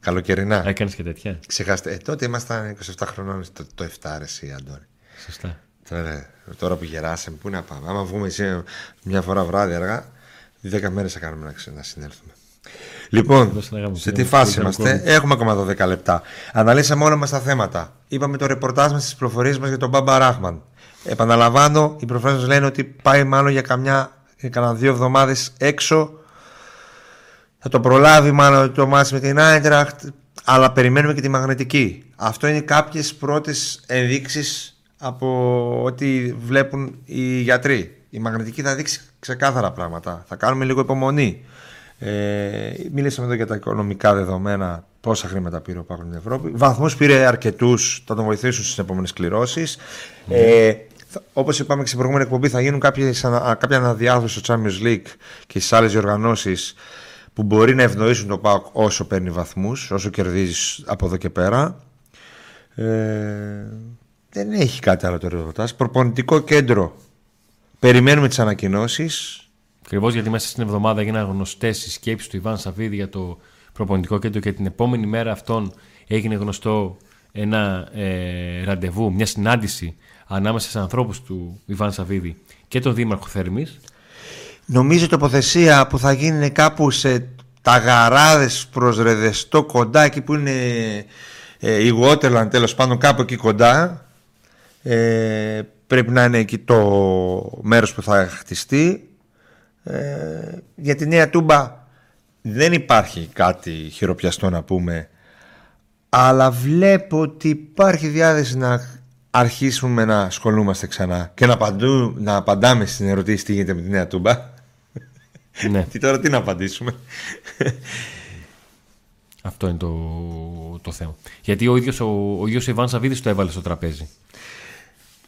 Καλοκαιρινά. Έκανες και τέτοια. Ξεχάστε. Τότε ήμασταν 27 χρονών το 7, αρεσί, Αντώνη. Σωστά. Τώρα που γεράσαμε, πού να πάμε. Άμα βγούμε μια φορά βράδυ αργά, 10 μέρες θα κάνουμε να συνέλθουμε. Λοιπόν, σε τι φάση είμαστε. Έχουμε ακόμα 12 λεπτά. Αναλύσαμε όλα μας τα θέματα. Είπαμε το ρεπορτάζ μας, τις πληροφορίες μας για τον Μπάμπα Ράχμαν. Επαναλαμβάνω, οι πληροφορίες μας λένε ότι πάει μάλλον για κανένα 2 εβδομάδες έξω. Θα το προλάβει μάλλον το μάτς με την Άιντραχτ, αλλά περιμένουμε και τη μαγνητική. Αυτό είναι κάποιες πρώτες ενδείξεις από ό,τι βλέπουν οι γιατροί. Η μαγνητική θα δείξει ξεκάθαρα πράγματα. Θα κάνουμε λίγο υπομονή. Μίλησαμε εδώ για τα οικονομικά δεδομένα, πόσα χρήματα πήρε ο ΠΑΟΚ στην Ευρώπη. Βαθμούς πήρε αρκετούς, θα τον βοηθήσουν στις επόμενες κληρώσεις. Όπως είπαμε και στην προηγούμενη εκπομπή, θα γίνουν κάποια αναδιάρθρωση στο Champions League και στις άλλες διοργανώσεις που μπορεί να ευνοήσουν το ΠΑΟΚ όσο παίρνει βαθμούς, όσο κερδίζει από εδώ και πέρα. Δεν έχει κάτι άλλο το ρεπορτάζ. Προπονητικό κέντρο. Περιμένουμε τις ανακοινώσεις. Ακριβώς, γιατί μέσα στην εβδομάδα έγιναν γνωστές οι σκέψεις του Ιβάν Σαββίδη για το προπονητικό κέντρο και την επόμενη μέρα αυτών έγινε γνωστό ένα ραντεβού, μια συνάντηση ανάμεσα σε ανθρώπους του Ιβάν Σαββίδη και τον Δήμαρχο Θέρμης. Νομίζω η τοποθεσία που θα γίνει κάπου σε τα γαράδες προς Ρεδεστό, κοντά εκεί που είναι η Waterland, τέλος πάντων κάπου εκεί κοντά. Πρέπει να είναι εκεί το μέρος που θα χτιστεί. Για τη Νέα Τούμπα δεν υπάρχει κάτι χειροπιαστό να πούμε, αλλά βλέπω ότι υπάρχει διάθεση να αρχίσουμε να ασχολούμαστε ξανά και να απαντάμε στην ερωτήση τι γίνεται με τη Νέα Τούμπα. Ναι. Τι τώρα τι να απαντήσουμε. Αυτό είναι το θέμα. Γιατί ο ίδιος ο Ιβάν Σαββίδης το έβαλε στο τραπέζι.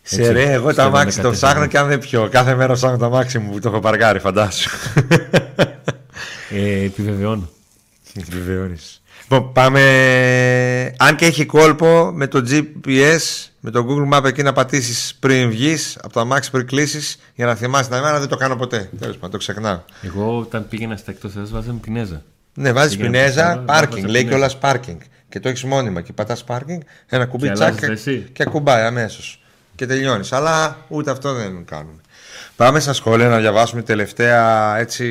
Σε ρε, εγώ το αμάξι το ψάχνω και αν δεν πιω. Κάθε μέρα ψάχνω το αμάξι μου που το έχω παρκάρει, φαντάσου. Επιβεβαιώνω. Επιβεβαιώνεις. Λοιπόν, πάμε. Αν και έχει κόλπο, με το GPS, με το Google Map εκεί να πατήσεις πριν βγεις από το αμάξι, πριν κλείσεις, για να θυμάσαι την ημέρα. Δεν το κάνω ποτέ. Τέλος πάντων, το ξεχνάω. Εγώ όταν πήγαινα στα εκτός έδρας βάζαμε ποινέζα. Ναι, βάζεις ποινέζα, πάρκινγκ. Λέει κιόλας πάρκινγκ. Και το έχεις μόνιμα. Και πατάς πάρκινγκ, ένα κουμπί τσάκ και ακουμπάει αμέσως. Και τελειώνεις. Αλλά ούτε αυτό δεν κάνουμε. Πάμε στα σχόλια να διαβάσουμε τελευταία έτσι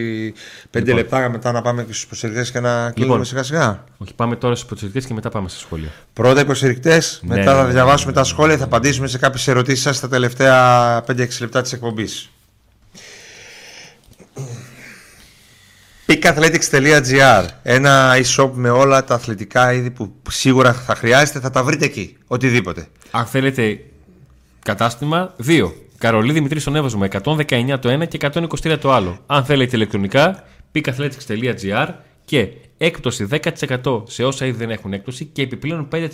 5 λοιπόν, λεπτά μετά να πάμε και στους υποστηρικτές και να κλείσουμε λοιπόν, σιγά σιγά. Όχι, πάμε τώρα στους υποστηρικτές και μετά πάμε στα σχόλια. Πρώτα υποστηρικτές, ναι, μετά θα διαβάσουμε τα σχόλια, θα απαντήσουμε σε κάποιες ερωτήσεις σας στα τελευταία 5-6 λεπτά της εκπομπής. Peakathletics.gr, ένα e-shop με όλα τα αθλητικά είδη που σίγουρα θα χρειάζεται, θα τα βρείτε εκεί, οτιδήποτε. Αν θέλετε κατάστημα, 2. Καρολίδη Δημητρή στον Εύωσμο, 119 το ένα και 123 το άλλο. Αν θέλετε ηλεκτρονικά, peakathletics.gr και έκπτωση 10% σε όσα ήδη δεν έχουν έκπτωση και επιπλέον 5%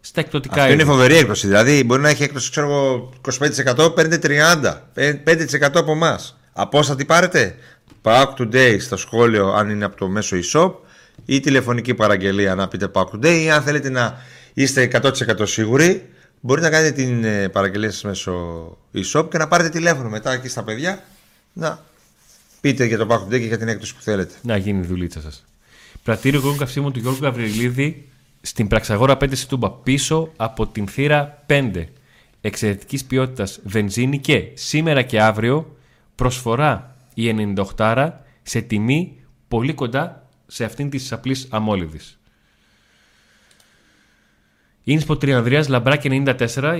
στα εκπτωτικά ήδη. Αυτό είναι φοβερή έκπτωση. Δηλαδή, μπορεί να έχει έκπτωση, ξέρω εγώ, 25%, παίρνετε 30%. 5% από εμάς. Από όσα τι πάρετε, PAOK Today στο σχόλιο, αν είναι από το μέσο e-shop, ή τηλεφωνική παραγγελία να πείτε PAOK Today, ή αν θέλετε να είστε 100% σίγουροι. Μπορείτε να κάνετε την παραγγελία σας μέσω e-shop και να πάρετε τηλέφωνο μετά εκεί στα παιδιά να πείτε για το PAOK Today και για την έκπτωση που θέλετε. Να γίνει η δουλίτσα σας. Πρατήριο γκρον καυσίμων του Γιώργου Γαβριλίδη στην Πραξαγόρα 5 στη Τούμπα, πίσω από την θύρα 5. Εξαιρετικής ποιότητας βενζίνη και σήμερα και αύριο προσφορά η 98 σε τιμή πολύ κοντά σε αυτήν της απλής αμόλυβης. Ίνσπο Τριανδρίας Λαμπράκη 94,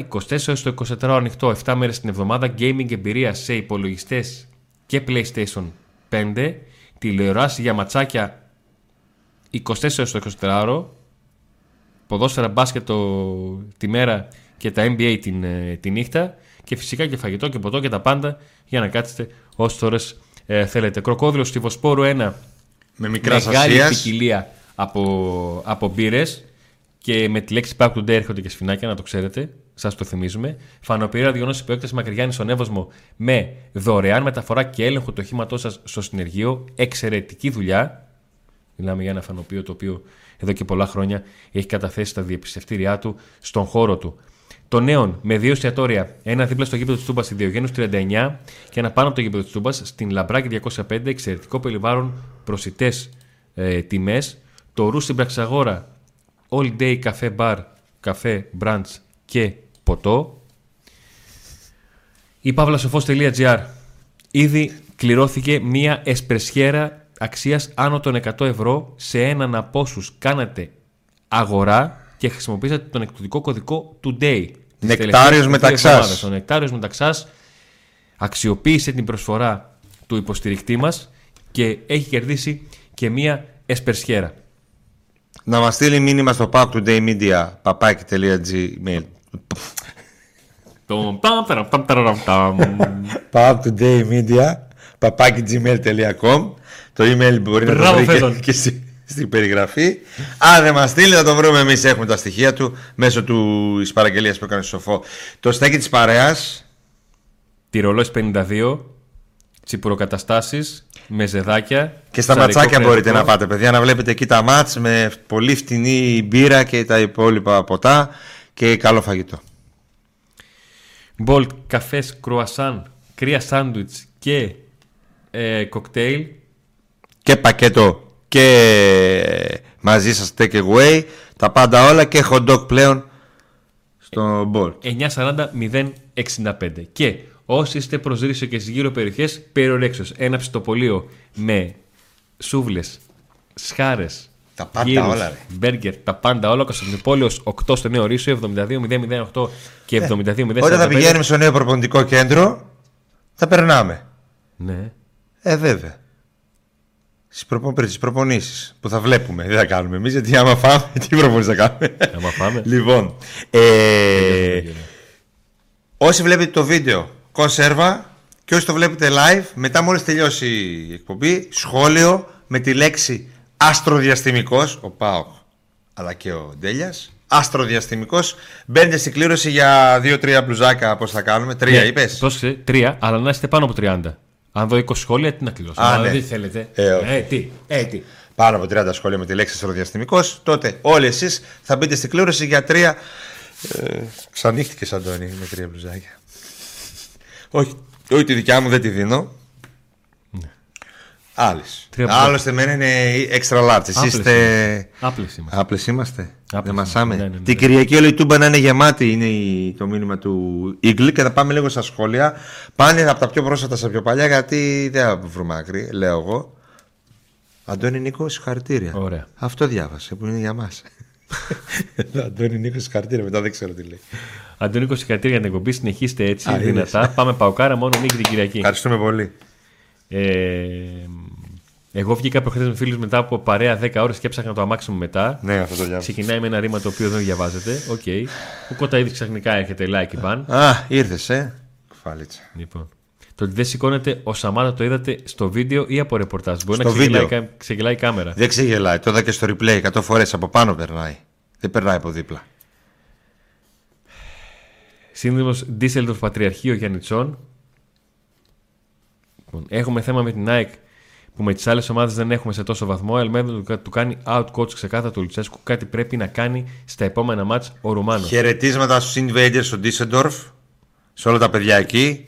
24 έως το 24 ανοιχτό, 7 μέρες την εβδομάδα, gaming εμπειρία σε υπολογιστές και PlayStation 5, τηλεοράση για ματσάκια 24 έως το 24, ποδόσφαιρα μπάσκετ τη μέρα και τα NBA τη νύχτα και φυσικά και φαγητό και ποτό και τα πάντα για να κάτσετε όσες ώρες θέλετε. Κροκόδειλος στη Βοσπόρου 1 με μεγάλη ποικιλία από μπύρες. Και με τη λέξη PAOK Today έρχονται και σφινάκια, να το ξέρετε, σας το θυμίζουμε. Φανοπηρία Ροδιανός υπόκτηση Μακριγιάννη στον Εύωσμο με δωρεάν μεταφορά και έλεγχο του οχήματός σας στο συνεργείο. Εξαιρετική δουλειά. Μιλάμε για ένα φανοπείο το οποίο εδώ και πολλά χρόνια έχει καταθέσει τα διεπιστευτήριά του στον χώρο του. Το Νέον με δύο εστιατόρια, ένα δίπλα στο γήπεδο της Τούμπας στη Διογένους 39 και ένα πάνω από το γήπεδο της Τούμπας στην Λαμπράκη 205. Εξαιρετικό περιβάλλον, προσιτές τιμές. Το Ρου στην Πραξαγόρα. All day καφέ bar, καφέ brunch και ποτό. Η Παύλα Σοφός.gr. Ήδη κληρώθηκε μία εσπρεσιέρα αξίας άνω των 100 ευρώ σε έναν από όσους κάνατε αγορά και χρησιμοποίησατε τον εκπτωτικό κωδικό Today. Νεκτάριος Μεταξάς. Ο Νεκτάριος Μεταξάς αξιοποίησε την προσφορά του υποστηρικτή μας και έχει κερδίσει και μία εσπρεσιέρα. Να μας στείλει μήνυμα στο paoktodaymedia@papaki.gmail. paoktodaymedia@papaki.gmail.com. Το email μπορεί να βρείτε και στην περιγραφή. Αν δεν μας στείλει θα το βρούμε εμείς, έχουμε τα στοιχεία του μέσω της παραγγελίας που έκανε στο Σοφό. Το στέκι της παρέας, τυρολόις 52, τσιπουροκαταστάσεις με ζεδάκια. Και στα ματσάκια μπορείτε να πάτε, παιδιά, να βλέπετε εκεί τα μάτς με πολύ φτηνή μπύρα και τα υπόλοιπα ποτά και καλό φαγητό. Bolt, καφές, κρουασάν, κρύα σάντουιτς και κοκτέιλ. Και πακέτο και μαζί σας take away. Τα πάντα όλα και hot dog πλέον στο Bolt. 940-065. Και όσοι είστε προσδρήσιο και στις γύρω περιοχές, περιορέξεως, ένα ψητοπολείο με σούβλες, σχάρες, τα πάντα γύρους, όλα, μπέργκερ, τα πάντα όλα. Κωνσταντινούπολεως 8 στο Νέο Ρήσιο, 72008 και 72045. Όταν θα πηγαίνουμε στο νέο προπονητικό κέντρο, θα περνάμε. Ναι. Βέβαια. Στις προπονήσεις που θα βλέπουμε, δεν θα κάνουμε εμείς, γιατί άμα φάμε, τι προπονήσεις θα κάνουμε. Άμα φάμε. Λοιπόν. Όσοι βλέπετε το βίντεο, κονσέρβα, και όσοι το βλέπετε live, μετά μόλις τελειώσει η εκπομπή, σχόλιο με τη λέξη άστροδιαστημικός, ο ΠΑΟΚ αλλά και ο Ντέλιας, άστροδιαστημικός, μπαίνετε στην κλήρωση για 2-3 μπλουζάκα, πώς θα κάνουμε, 3 είπες. 3, αλλά να είστε πάνω από 30. Αν δω 20 σχόλια, τι να κλείσω. Αν δεν θέλετε. Τι. Πάνω από 30 σχόλια με τη λέξη στερεοδιαστημικός, τότε όλοι εσείς θα μπείτε στην κλήρωση για τρία. Ξανύχτηκες, Αντώνη, με τρία μπλουζάκια. Όχι, τη δικιά μου δεν τη δίνω. Άλλες. Άλλωστε, εμένα είναι extra large. Εσείς είστε. Άπλες είμαστε. Δεν μασάμε. Ναι. Την Κυριακή όλη η Τούμπα να είναι γεμάτη, είναι το μήνυμα του Ίγκλη. Και θα πάμε λίγο στα σχόλια. Πάνε από τα πιο πρόσφατα στα πιο παλιά, γιατί δεν βρούμε άκρη, λέω εγώ. Αντώνη Νίκο, συγχαρητήρια. Ωραία. Αυτό διάβασε που είναι για μας. Αντώνη Νίκο, συγχαρητήρια. Μετά δεν ξέρω τι λέει. Αντώνη Νίκο, συγχαρητήρια για την εκπομπή. Συνεχίστε έτσι. Δυνατά. Πάμε παοκάρα, μόνο νίκη την Κυριακή. Ευχαριστούμε πολύ. Εγώ βγήκα προχθές με φίλους μετά από παρέα 10 ώρες και έψαχνα το αμάξι μου μετά. Ναι, αυτό το διάβασα. Ξεκινάει με ένα ρήμα το οποίο δεν διαβάζεται. Οκ. Okay. Ο Κοταΐδης ξαφνικά έρχεται, like ban. Ήρθες. Κουφάλιτσα. Λοιπόν. Το ότι δεν σηκώνεται ο Σαμάτα το είδατε στο βίντεο ή από ρεπορτάζ. Μπορεί στο να ξεγελάει η κάμερα. Δεν ξεγελάει. Το είδα και στο replay 100 φορές. Από πάνω περνάει. Δεν περνάει από δίπλα. Σύνδεσμος Ντίσσελντορφ Πατριαρχείο Γιαννιτσών. Έχουμε θέμα με την ΑΕΚ που με τις άλλες ομάδες δεν έχουμε σε τόσο βαθμό. Ελμένου του κάνει out coach ξεκάθαρα του Λουτσέσκου. Κάτι πρέπει να κάνει στα επόμενα μάτς ο Ρουμάνος. Χαιρετίσματα στους Invaders στο Ντίσσελντορφ, σε όλα τα παιδιά εκεί.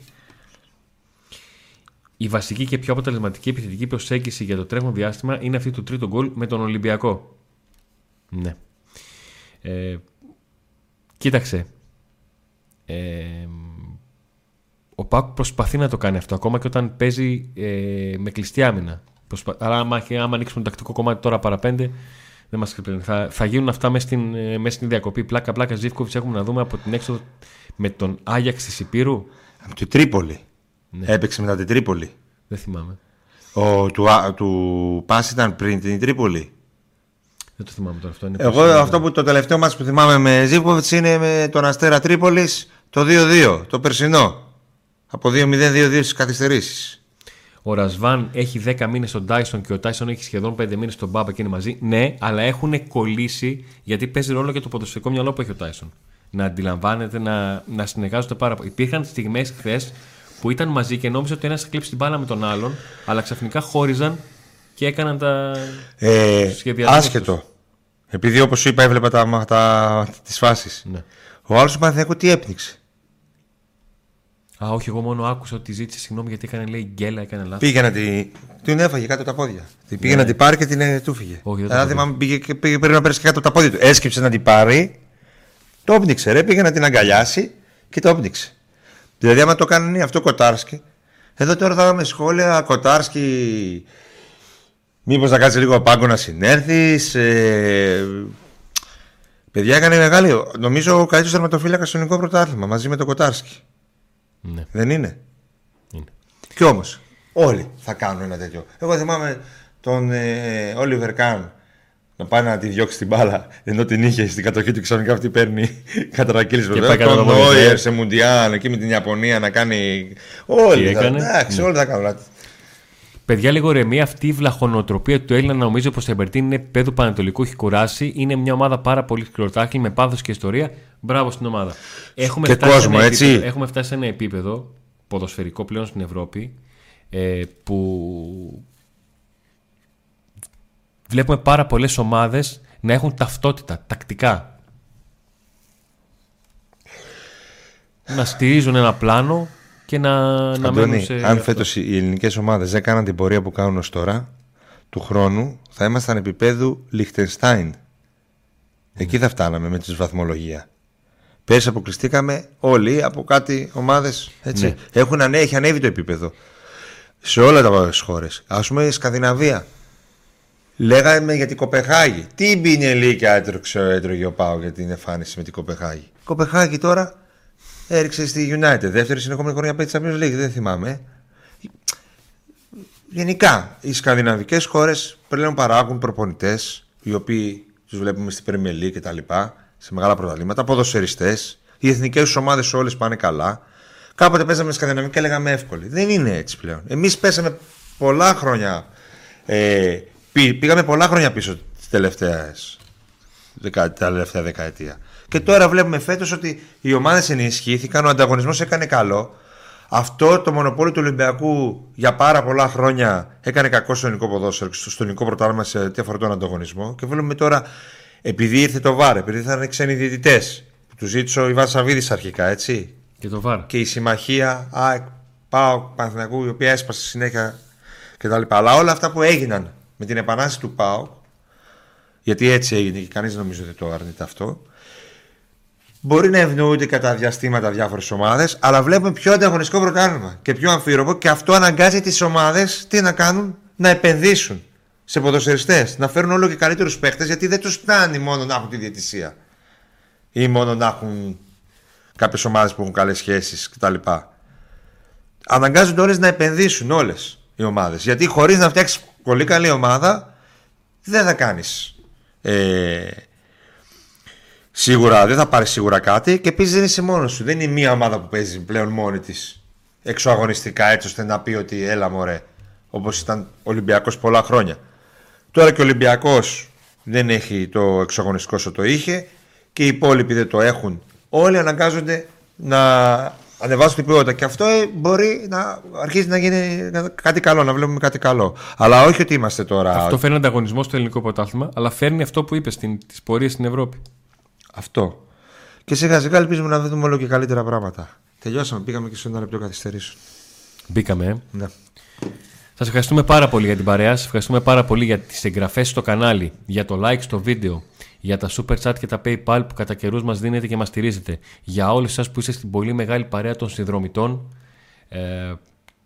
Η βασική και πιο αποτελεσματική επιθετική προσέγγιση για το τρέχον διάστημα είναι αυτή του τρίτου γκολ με τον Ολυμπιακό. Ναι. Κοίταξε. Ο ΠΑΟΚ προσπαθεί να το κάνει αυτό ακόμα και όταν παίζει με κλειστή άμυνα. Αλλά άμα ανοίξουμε το τακτικό κομμάτι τώρα παραπέντε, δεν μας κρυπλένει. Θα γίνουν αυτά μέσα στην διακοπή. Πλάκα-πλάκα Ζήφκοβιτς έχουμε να δούμε από την έξοδο με τον Άγιαξ της Υπήρου. Από την Τρίπολη. Ναι. Έπαιξε μετά την Τρίπολη. Δεν θυμάμαι. Του Πας ήταν πριν την Τρίπολη. Δεν το θυμάμαι τώρα αυτό. Αυτό που το τελευταίο μας που θυμάμαι με Ζήφκοβιτς είναι με τον Αστέρα Τρίπολης το 2-2, το περσινό. Από 2-0-2-2 στις καθυστερήσεις. Ο Ράζvan έχει 10 μήνες στον Τάισον και ο Τάισον έχει σχεδόν 5 μήνες στον Μπάμπα και είναι μαζί. Ναι, αλλά έχουν κολλήσει γιατί παίζει ρόλο και το ποδοσφαιρικό μυαλό που έχει ο Τάισον. Να αντιλαμβάνεται, να συνεργάζονται πάρα πολύ. Υπήρχαν στιγμές χθες που ήταν μαζί και νόμιζε ότι ένας θα κλείψει την μπάλα με τον άλλον, αλλά ξαφνικά χώριζαν και έκαναν τα σχεδιασμούς. Άσχετο. Επειδή όπως σου είπα, έβλεπα τις φάσεις. Ναι. Ο άλλος του Παναθηναϊκού τι έπνιξε. Όχι, εγώ μόνο άκουσα ότι ζήτησε συγγνώμη γιατί έκανε λέει γκέλα, έκανε λάθος. Πήγε να την έφαγε κάτω από τα πόδια. Την πήγε να την πάρει και την του φύγε. Αν θυμάμαι, πήγε πρέπει να πέρασε κάτω από τα πόδια του. Έσκυψε να την πάρει, το όπνιξε. Πήγε να την αγκαλιάσει και το όπνιξε. Δηλαδή, άμα το κάνει αυτό Κοτάρσκι. Εδώ τώρα θα είχαμε σχόλια Κοτάρσκι. Μήπως να κάτσει λίγο πάγκο να συνέρθει. Παιδιά, έκανε μεγάλη. Νομίζω ο καλύτερος τερματοφύλακας στο ελληνικό πρωτάθλημα μαζί με τον Κοτάρσκι. Ναι. Δεν είναι. Κι όμως όλοι θα κάνουν ένα τέτοιο. Εγώ θυμάμαι τον Όλιβερ Καν να πάει να τη διώξει την μπάλα ενώ την είχε στην κατοχή του ξαφνικά αυτή παίρνει κατρακύληση. Τον Νόιερ σε Μουντιάν εκεί με την Ιαπωνία να κάνει. Όλοι θα κάνουν. Παιδιά, λίγο ρεμία αυτή η βλαχονοτροπία του Έλληνα νομίζω πως το Αμπερντίν είναι επίπεδο Πανετολικού, έχει κουράσει. Είναι μια ομάδα πάρα πολύ σκληροτάχλη με πάθος και ιστορία. Μπράβο στην ομάδα. Έχουμε φτάσει κόσμο, έτσι. Έχουμε φτάσει σε ένα επίπεδο ποδοσφαιρικό πλέον στην Ευρώπη που βλέπουμε πάρα πολλές ομάδες να έχουν ταυτότητα, τακτικά. Να στηρίζουν ένα πλάνο. Και να Αντώνη, αν φέτος οι ελληνικές ομάδες δεν κάναν την πορεία που κάνουν ως τώρα, του χρόνου θα ήμασταν επίπεδου Λιχτενστάιν. Εκεί θα φτάναμε με τη βαθμολογία. Πέρσι αποκλειστήκαμε όλοι από κάτι ομάδες. Έτσι. Ναι. Έχει ανέβει το επίπεδο σε όλα τα χώρες. Ας πούμε η Σκανδιναβία. Λέγαμε για την Κοπεχάγη. Τι μπινελίκια έτρωγε ο Πάου για την εμφάνιση με την Κοπεχάγη. Κοπεχάγη τώρα. Έριξε στη United, δεύτερη συνεχόμενη χρονιά παίζει Champions League, δεν θυμάμαι. Γενικά, οι σκανδιναβικές χώρες πλέον παράγουν προπονητές, οι οποίοι τους βλέπουμε στην Premier League κτλ. Σε μεγάλα πρωταθλήματα, ποδοσφαιριστές, οι εθνικές ομάδες όλες πάνε καλά. Κάποτε παίζαμε σκανδιναβικά και λέγαμε εύκολη. Δεν είναι έτσι πλέον. Εμείς πέσαμε πολλά χρόνια. Πήγαμε πολλά χρόνια πίσω τα τελευταία δεκαετία. Και τώρα βλέπουμε φέτος ότι οι ομάδες ενισχύθηκαν, ο ανταγωνισμός έκανε καλό. Αυτό το μονοπόλιο του Ολυμπιακού για πάρα πολλά χρόνια έκανε κακό στο ελληνικό ποδόσφαιρο, στο ελληνικό πρωτάθλημα σε ό,τι αφορά τον ανταγωνισμό. Και βλέπουμε τώρα, επειδή ήρθε το ΒΑΡ, επειδή ήρθαν ξένοι διαιτητές, που του ζήτησε ο Ιβάν Σαββίδης αρχικά, έτσι. Και το ΒΑΡ. Και η συμμαχία ΑΕΚ, ΠΑΟΚ, Παναθηναϊκού, η οποία έσπασε συνέχεια κτλ. Αλλά όλα αυτά που έγιναν με την επανάσταση του ΠΑΟΚ, γιατί έτσι έγινε και κανείς νομίζω δεν το αρνείται αυτό. Μπορεί να ευνοούνται κατά διαστήματα διάφορες ομάδες, αλλά βλέπουμε πιο ανταγωνιστικό πρωτάθλημα και πιο αμφίροπο, και αυτό αναγκάζει τις ομάδες τι να κάνουν, να επενδύσουν σε ποδοσφαιριστές, να φέρουν όλο και καλύτερους παίχτες, γιατί δεν τους φτάνει μόνο να έχουν τη διαιτησία ή μόνο να έχουν κάποιες ομάδες που έχουν καλές σχέσεις κτλ. Αναγκάζονται όλες να επενδύσουν, όλες οι ομάδες, γιατί χωρίς να φτιάξεις πολύ καλή ομάδα δεν θα κάνεις. Σίγουρα δεν θα πάρει σίγουρα κάτι, και επίσης δεν είσαι μόνος σου. Δεν είναι μία ομάδα που παίζει πλέον μόνη της εξωαγωνιστικά, έτσι ώστε να πει ότι έλα μωρέ, όπως ήταν ο Ολυμπιακός πολλά χρόνια. Τώρα και ο Ολυμπιακός δεν έχει το εξωαγωνιστικό όσο το είχε, και οι υπόλοιποι δεν το έχουν. Όλοι αναγκάζονται να ανεβάσουν την ποιότητα, και αυτό μπορεί να αρχίσει να γίνει κάτι καλό, να βλέπουμε κάτι καλό. Αλλά όχι ότι είμαστε τώρα. Αυτό φέρνει ανταγωνισμό στο ελληνικό πρωτάθλημα, αλλά φέρνει αυτό που είπες, τις πορείες στην Ευρώπη. Αυτό. Και σιγά σιγά ελπίζουμε να δούμε όλο και καλύτερα πράγματα. Τελειώσαμε, πήγαμε και σε ένα λεπτό καθυστερήσεων. Μπήκαμε. Ναι. Σας ευχαριστούμε πάρα πολύ για την παρέα. Σας ευχαριστούμε πάρα πολύ για τις εγγραφές στο κανάλι, για το like στο βίντεο, για τα super chat και τα PayPal που κατά καιρούς μας δίνετε και μας στηρίζετε. Για όλους σας που είστε στην πολύ μεγάλη παρέα των συνδρομητών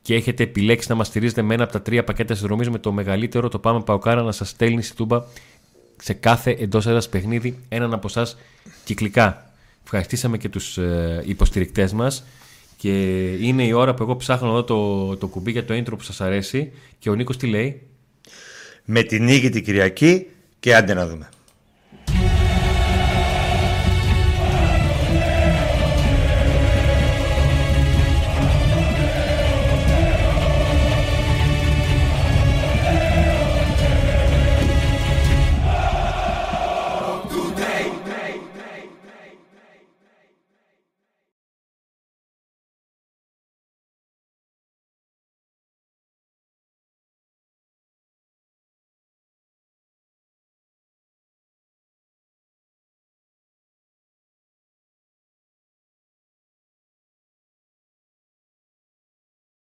και έχετε επιλέξει να μας στηρίζετε με ένα από τα 3 πακέτα συνδρομής, με το μεγαλύτερο, το Πάμε Παοκάρα, να σας στέλνει στη Τούμπα σε κάθε εντός έδρας παιχνίδι έναν από εσάς κυκλικά. Ευχαριστήσαμε και τους υποστηρικτές μας, και είναι η ώρα που εγώ ψάχνω εδώ το κουμπί για το intro που σας αρέσει, και ο Νίκος τι λέει? Με την νίκη την Κυριακή, και άντε να δούμε.